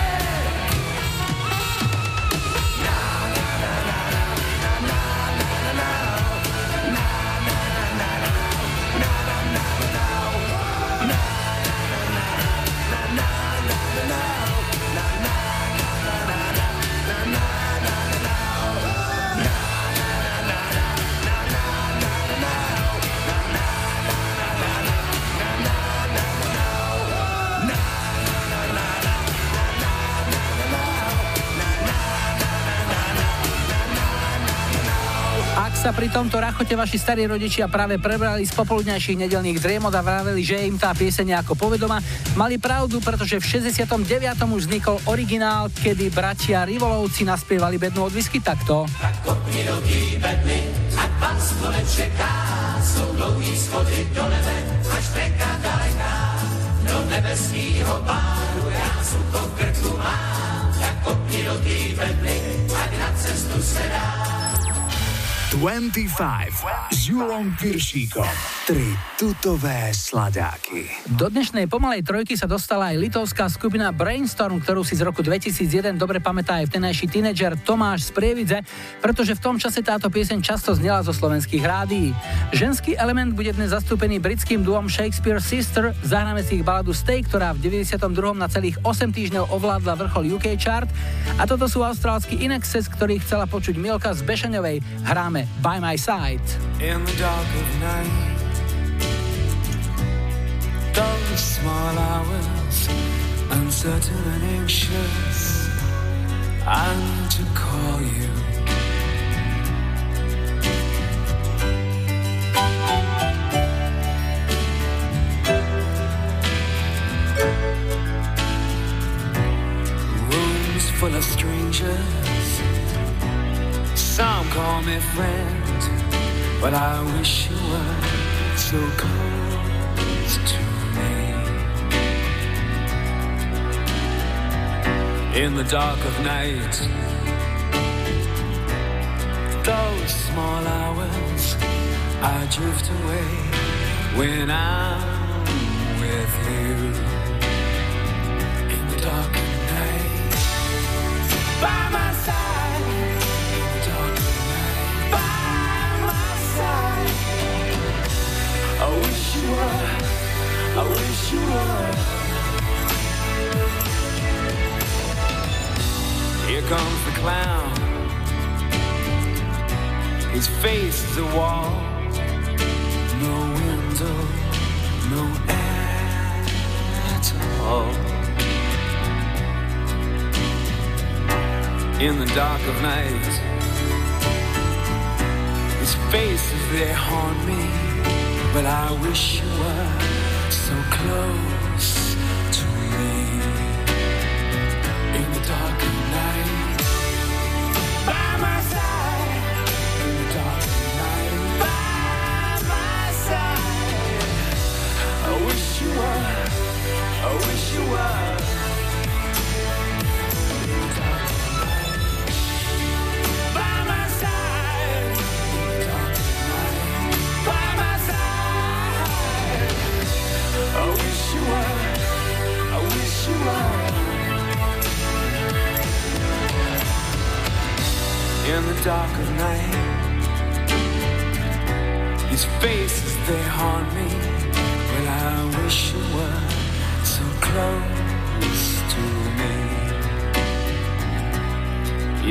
Sa pri tomto rachote vaši starí rodičia práve prebrali z popoludňajších nedelných driemot a vraveli, že im tá pieseň ako povedoma. Mali pravdu, pretože v šesťdesiatom deviatom už vznikol originál, kedy bratia Rivolovci naspievali bednu od whisky takto. Tak kopni do tý bedny, ať panstvo nečeká, sú dlouhý schody do nebe, až treka daleká, do nebeskýho páru, já sucho v krku mám. Tak kopni do tý bedny, ať na cestu se dá. dvadsaťpäť s Júlom Pyršíkom. Tri tutové sladáky. Do dnešnej pomalej trojky sa dostala aj litovská skupina Brainstorm, ktorú si z roku dvetisícjeden dobre pamätá aj vtedajší tínedžer Tomáš z Prievidze, pretože v tom čase táto pieseň často znela zo slovenských rádií. Ženský element bude dnes zastúpený britským duom Shakespeare Sister. Zahráme si ich baladu Stay, ktorá v deväťdesiatom druhom na celých osem týždňov ovládla vrchol ú ká chart. A toto sú austrálsky í en iks es, ktorý chcela počuť Milka z Bešeňovej. Hráme By My Side. In the dark of night, those small hours, uncertain and anxious, I'm to call you. Rooms full of strangers, some call me friend, but I wish you were so close to me. In the dark of night, those small hours, I drift away when I'm with you. In the dark of night, by my side. I wish you were, I wish you were. Here comes the clown, his face is a wall, no window, no air at all. In the dark of night, his faces they haunt me, but I wish you were so close to me. In the dark of night, by my side. In the dark of night, by my side. I wish you were, I wish you were. In the dark of night, by my side. In the dark of night, by my side. I wish you were, I wish you were. the dark of night. His faces, they haunt me. Well, I wish you were so close to me.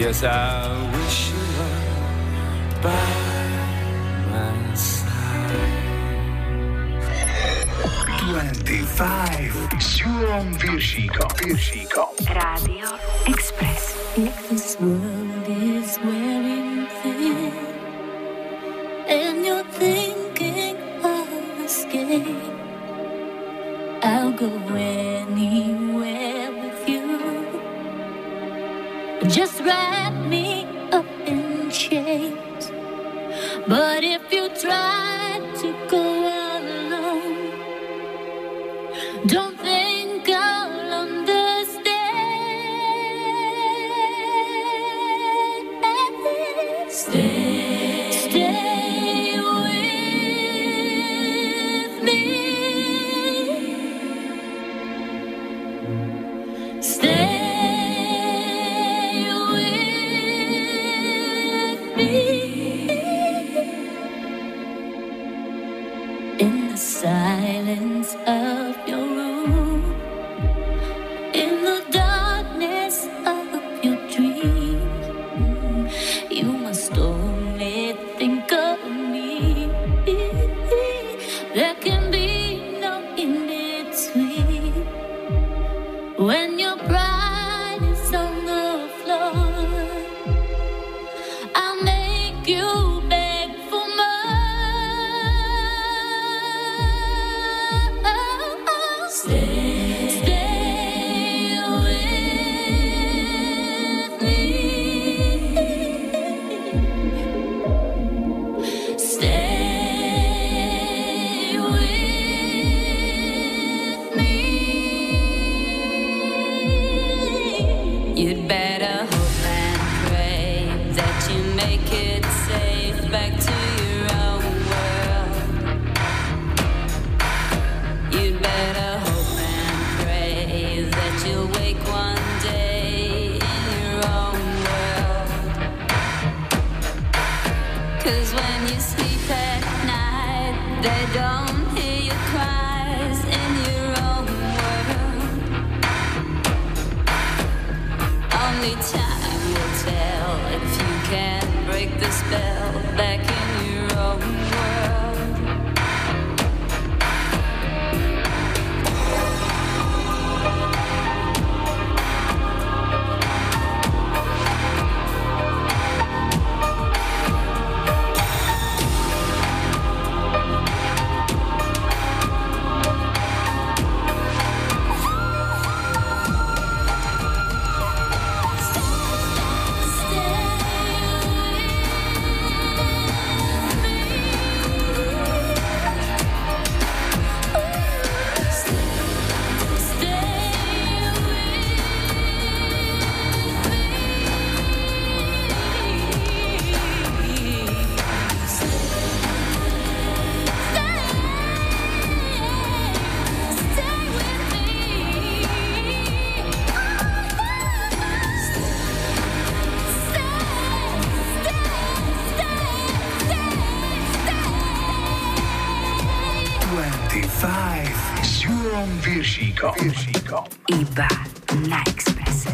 Yes, I wish you were by my side. dvadsaťpäť s Júlom Pyršíkom. Pyršíkom. Rádio Express. If this world is wearing thin and you're thinking of escape, I'll go anywhere with you. Just wrap me up in chains. But if you try to go all alone, don't think I'll understand. Stay, stay with me. Stay with me. In the silence of your room, in the darkness of your dream, you must only think of me. There can be no in between. When your pride is on the floor, I'll make you beg for more. Stay, stay with me. Stay with me. You'd better hope and pray that you make it safe back to your own world. You'd better hope and pray that you'll wake one day in your own world. Cause when you sleep at night, they don't hear your cries in your own world. Only time will tell if you can break the spell back in your own world. dvadsaťpäť s Júlom Pyršíkom. Pyršíkom. Iba na Expresse.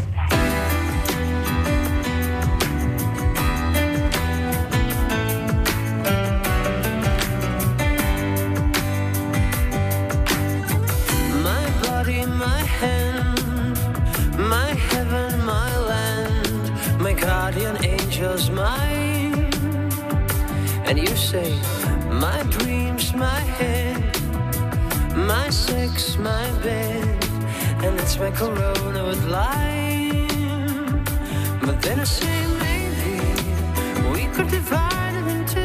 My body, my hand, my heaven, my land, my guardian angel's mine. And you say, my dreams, my head, my sex, my bed, and it's my Corona with lime. But then I say maybe we could divide it in two.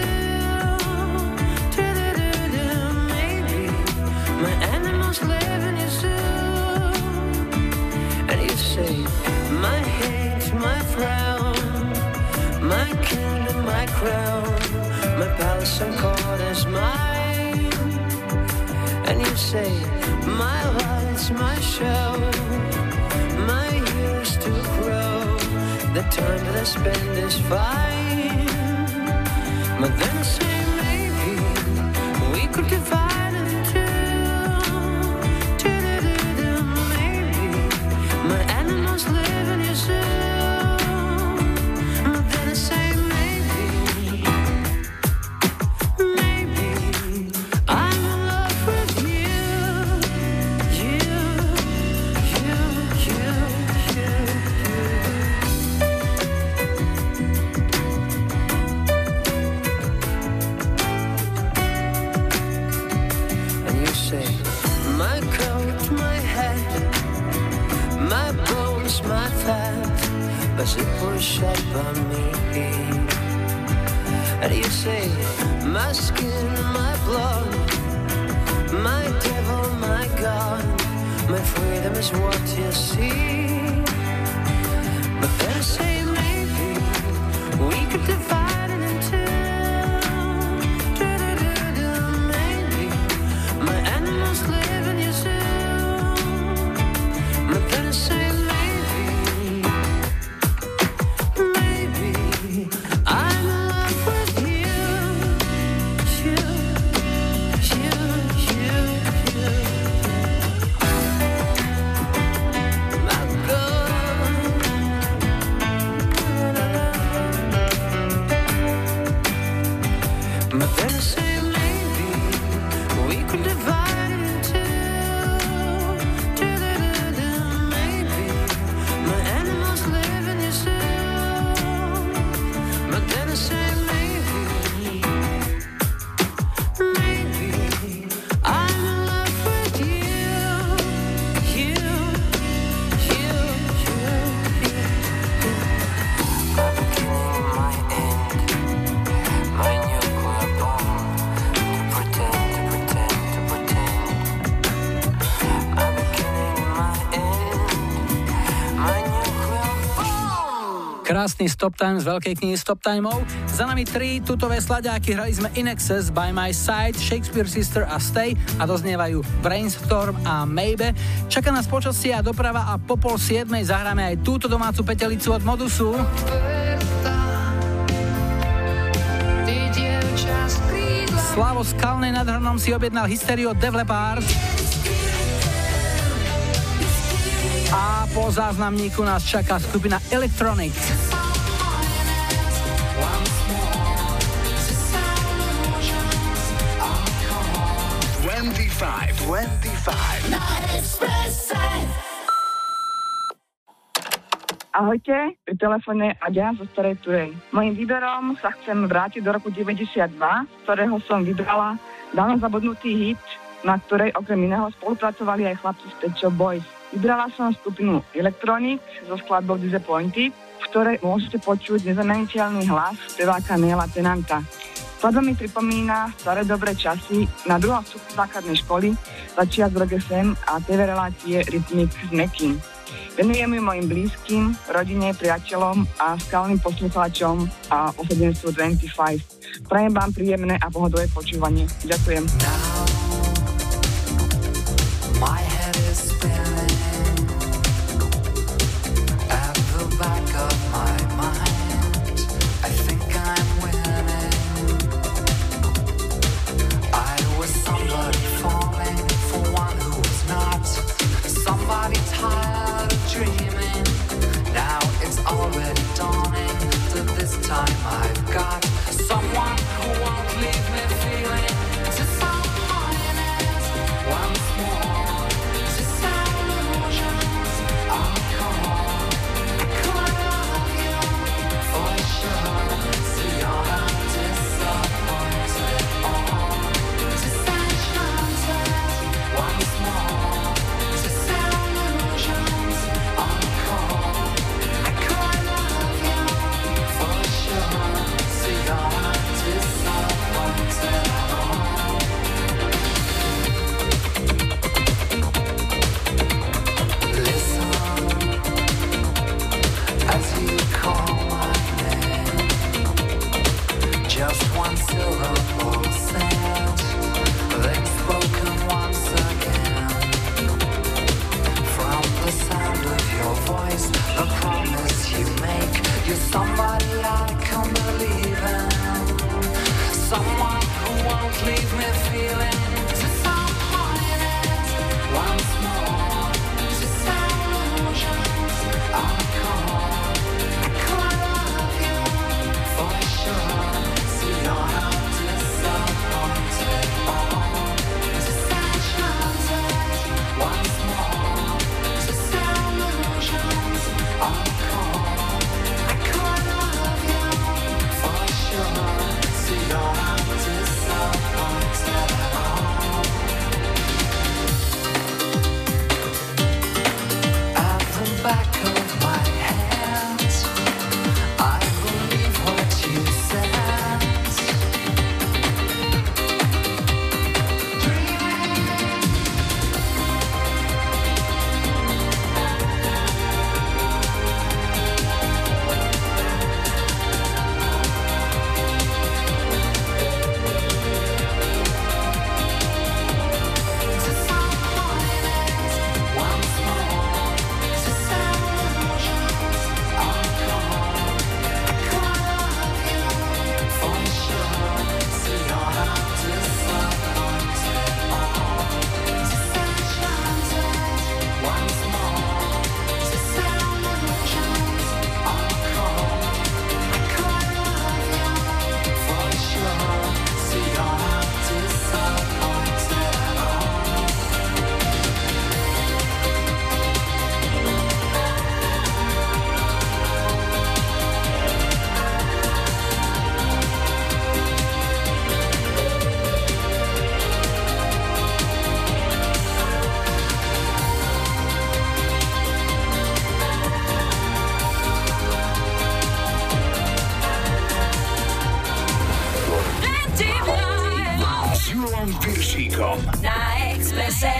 Do-do-do-do. Maybe my animals live in your zoo. And you say my hate, my frown, my kingdom, my crown, my palace and court is mine. And you say, my lights, my show, my years to grow, the time that I spend is fine. Krásny stop time z veľkej knihy Stop Timeov. Za nami tri tutové sladáky, hrali sme I N X S, By My Side, Shakespeare Sister a Stay a doznievajú Brainstorm a Maybe. Čaká nás počasie a doprava a po pol siedmej zahráme aj túto domácu petelicu od Modusu. Slavo z Kalnej nad Hronom si objednal Hysterio Developers. A po záznamníku nás čaká skupina Electronic. dvadsaťpäť, dvadsaťpäť. Ahojte, pri telefóne Aďa zo Starej Turej. Mojím výberom sa chcem vrátiť do roku deväťdesiatdva, z ktorého som vybrala dávno zabudnutý hit, na ktorej okrem iného spolupracovali aj chlapci z Pet Shop Boys. Vybrala som skupinu Electronic so skladbou Disappointed, v ktorej môžete počuť nezameniteľný hlas speváka Neila Tennanta. Skladba mi pripomína staré dobré časy na druhom stupni základnej školy, začiatok rok ef em a té vé relácie Rytmik s Mekým. Venujem ju mojim blízkym, rodine, priateľom a skalným poslucháčom a osadenstvu dvadsaťpäť. Prajem vám príjemné a pohodové počúvanie. Ďakujem. Somebody I can't believe in. Júlom Pyršíkom na Expresse.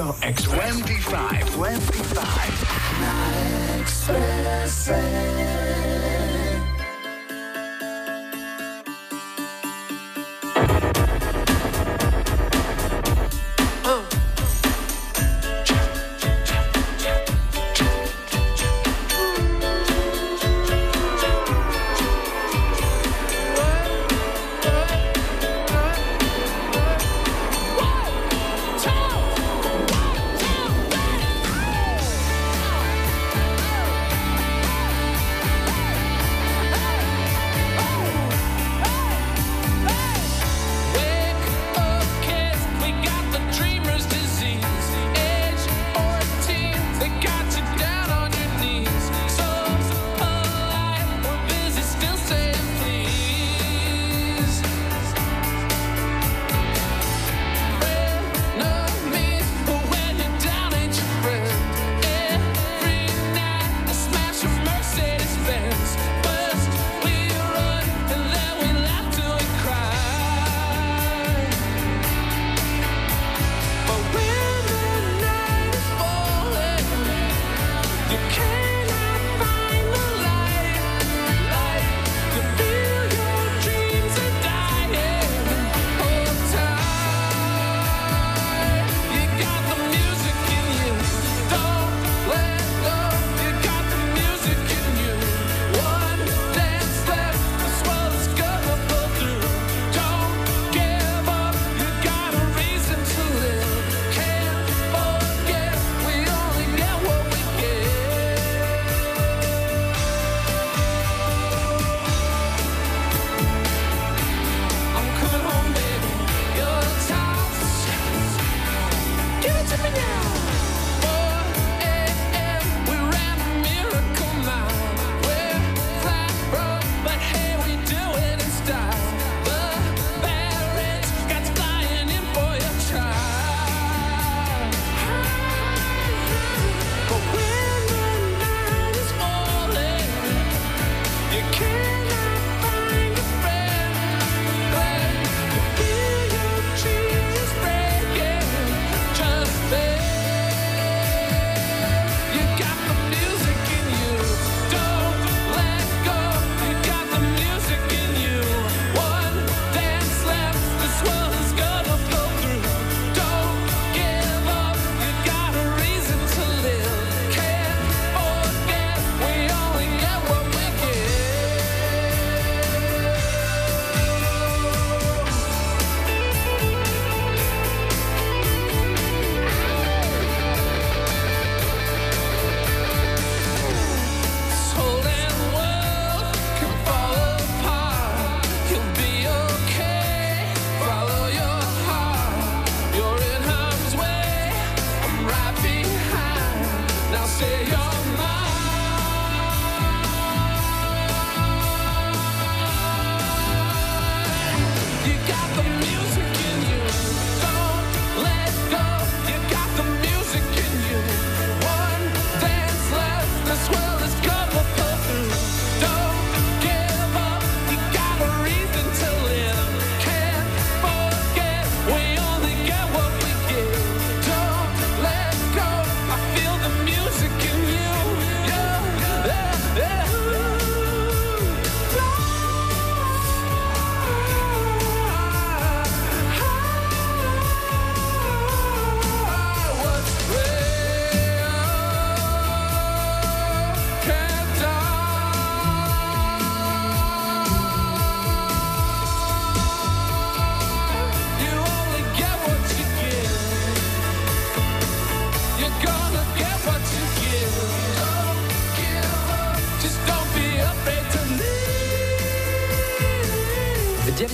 Radio Express. twenty-five. Na Expresse.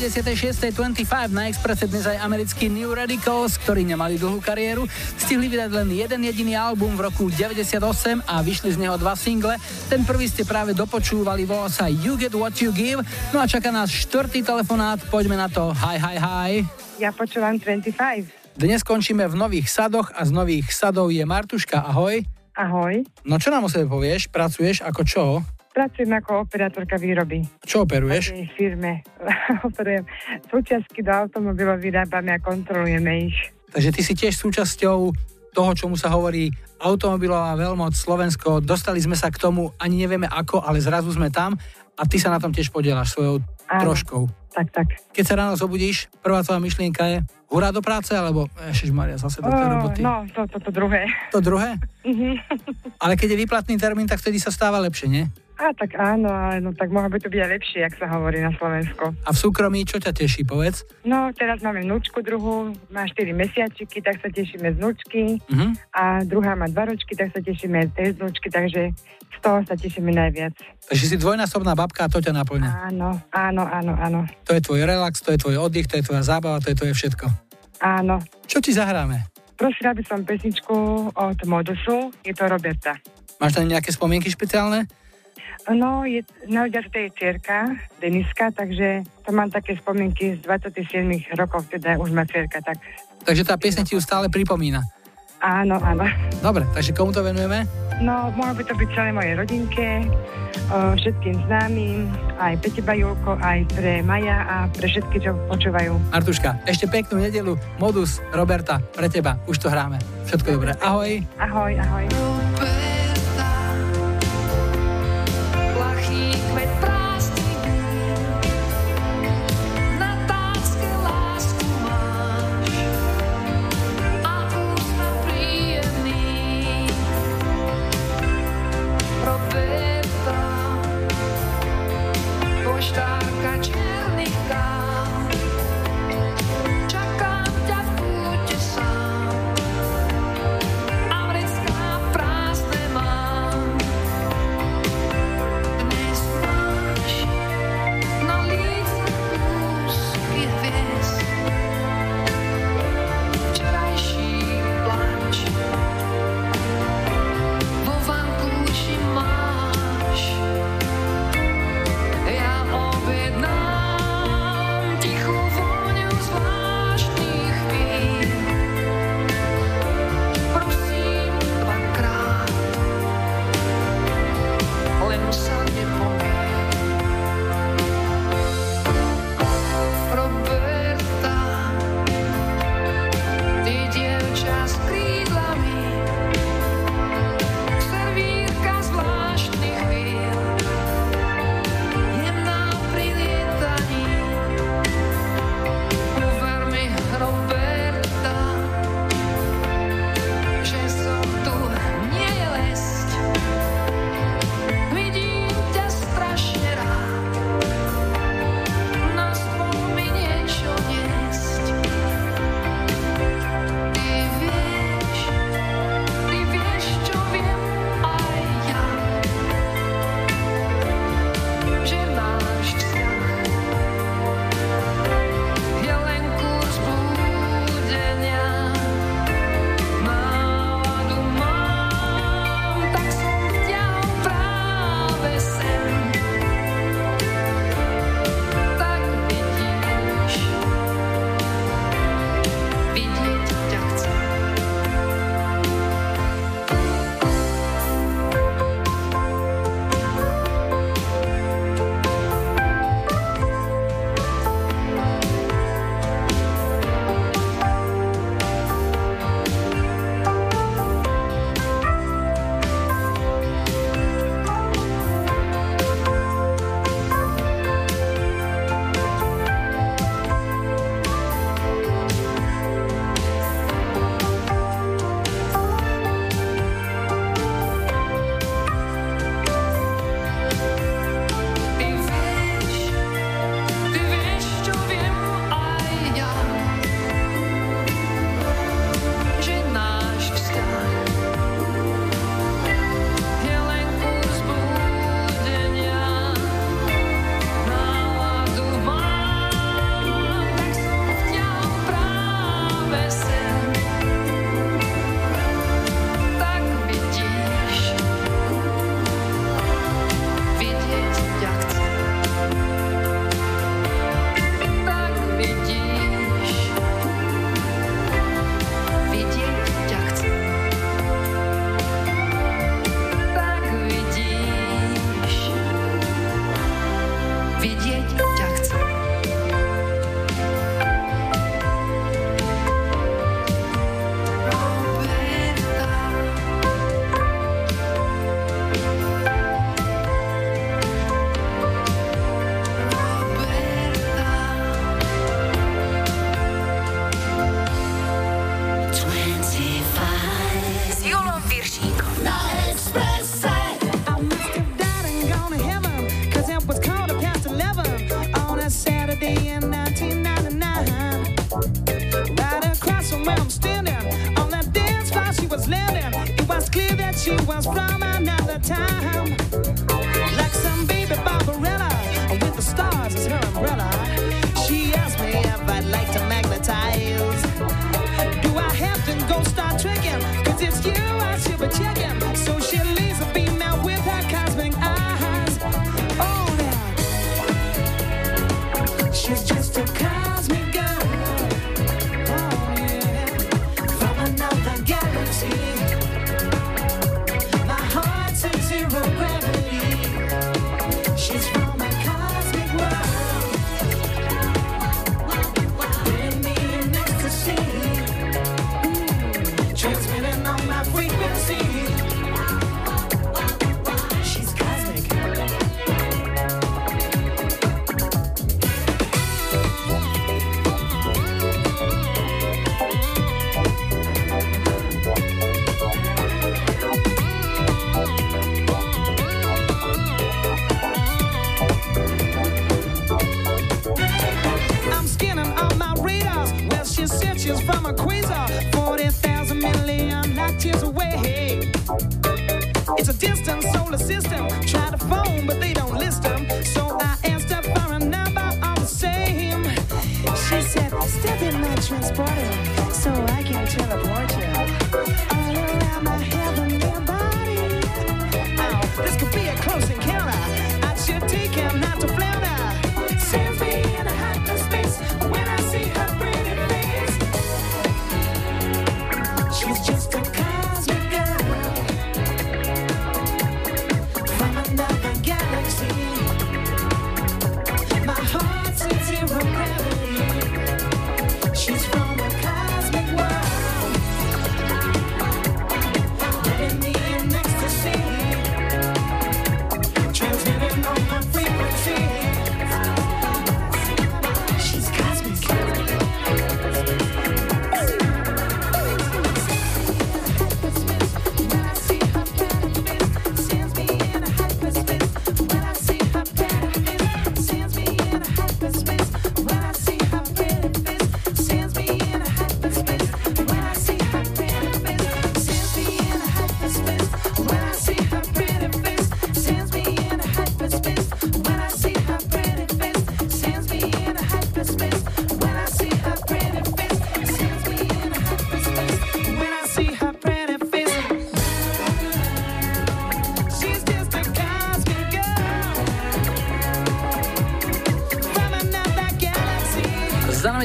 deväťdesiatšesť dvadsaťpäť na Expresse dnes aj americkí New Radicals, ktorí nemali dlhú kariéru, stihli vydať len jeden jediný album v roku deväťdesiatosem a vyšli z neho dva single. Ten prvý ste práve dopočúvali, volá sa You Get What You Give. No a čaká nás štvrtý telefonát, poďme na to. Hi, hi, hi. Ja počúvam dvadsaťpäť. Dnes končíme v Nových Sadoch a z Nových Sadov je Martuška. Ahoj. Ahoj. No čo nám o sebe povieš? Pracuješ ako čo? Pracujem ako operátorka výroby. Čo operuješ? V firme. Operujem súčiastky do automobilov, vyrábame a kontrolujeme ich. Takže ty si tiež súčasťou toho, čomu sa hovorí automobilová veľmoc Slovensko. Dostali sme sa k tomu, ani nevieme ako, ale zrazu sme tam a ty sa na tom tiež podieláš svojou Áno. troškou. Tak, tak. Keď sa ráno zobudíš, prvá tvoja myšlienka je hurá do práce, alebo ježišmaria, zase do tej roboty. No, to, to, to druhé. To druhé? Ale keď je výplatný termín, tak vtedy sa stáva lepšie, nie? Á, tak áno, ale no tak mohlo by to byť aj lepšie, jak sa hovorí na Slovensku. A v súkromí, čo ťa teší, povedz? No, teraz máme vnúčku druhú, má štyri mesiačiky, tak sa tešíme z vnúčky uh-huh. a druhá má dva ročky, tak sa tešíme z vnúčky, takže z toho sa tešíme najviac. Takže si dvojnásobná babka a to ťa naplňa. Áno, áno, áno, áno. To je tvoj relax, to je tvoj oddych, to je tvoja zábava, to je tvoje všetko. Áno. Čo ti zahráme? Prosila by som pesničku od Modusu, je to Roberta. Máš tam nejaké spomienky špeciálne? No, je, naoďaž to je dcérka, Deniska, takže to mám také spomienky z dvadsaťsedem rokov, teda už má dcérka, tak... Takže tá piesň ti ju stále pripomína. Áno, áno. Dobre, takže komu to venujeme? No, mohlo by to byť celé mojej rodinke, o, všetkým známym, aj pre teba, Julko, aj pre Maja a pre všetky, čo počúvajú. Artuška, ešte peknú nedeľu, Modus, Roberta, pre teba, už to hráme. Všetko dobré, ahoj. Ahoj, ahoj.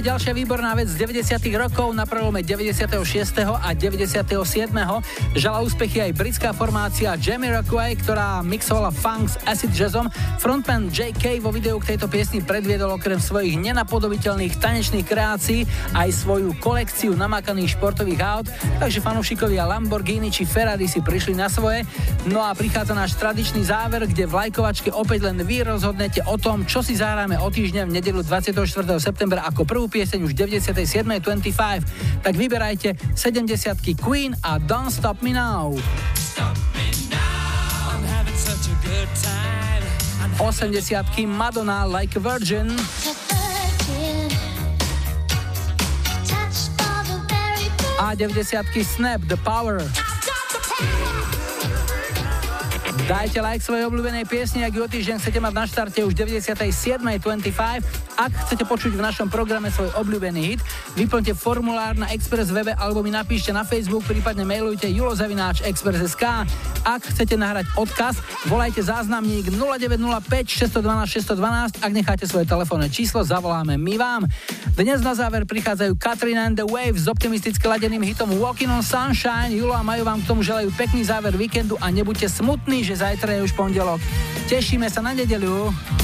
Ďalšia výborná vec z deväťdesiatych rokov, na prelome deväťdesiatšesť a deväťdesiatsedem žala úspechy aj britská formácia Jamiroquai, ktorá mixovala funk s acid jazzom. Frontman jé ká vo videu k tejto piesni predviedol okrem svojich nenapodobiteľných tanečných kreácií aj svoju kolekciu namákaných športových aut, takže fanúšikovia Lamborghini či Ferrari si prišli na svoje. No a prichádza náš tradičný záver, kde v lajkovačke opäť len vy rozhodnete o tom, čo si zahráme o týždeň v nedeľu dvadsiateho štvrtého septembra ako prvú pieseň už deväťdesiatsedem dvadsaťpäť. Tak vyberajte sedemdesiatky Queen a Don't Stop Me Now. osemdesiatky Madonna Like a Virgin. A deväťdesiatky Snap The Power. Dajte like svojej obľúbenej piesni, ak ju o týždeň chcete mať na štarte už deväťdesiatsedem dvadsaťpäť. Ak chcete počuť v našom programe svoj obľúbený hit, vyplňte formulár na Express webe alebo mi napíšte na Facebook, prípadne mailujte julozavináč express bodka es ká. Ak chcete nahrať odkaz, volajte záznamník nula deväť nula päť šesť jedna dva šesť jedna dva. Ak necháte svoje telefónne číslo, zavoláme my vám. Dnes na záver prichádzajú Katrin and the Waves s optimisticky ladeným hitom Walking on Sunshine. Julo a Majo vám k tomu želajú pekný záver víkendu a nebuďte smutní, že zajtra je už pondelok. Tešíme sa na nedeľu.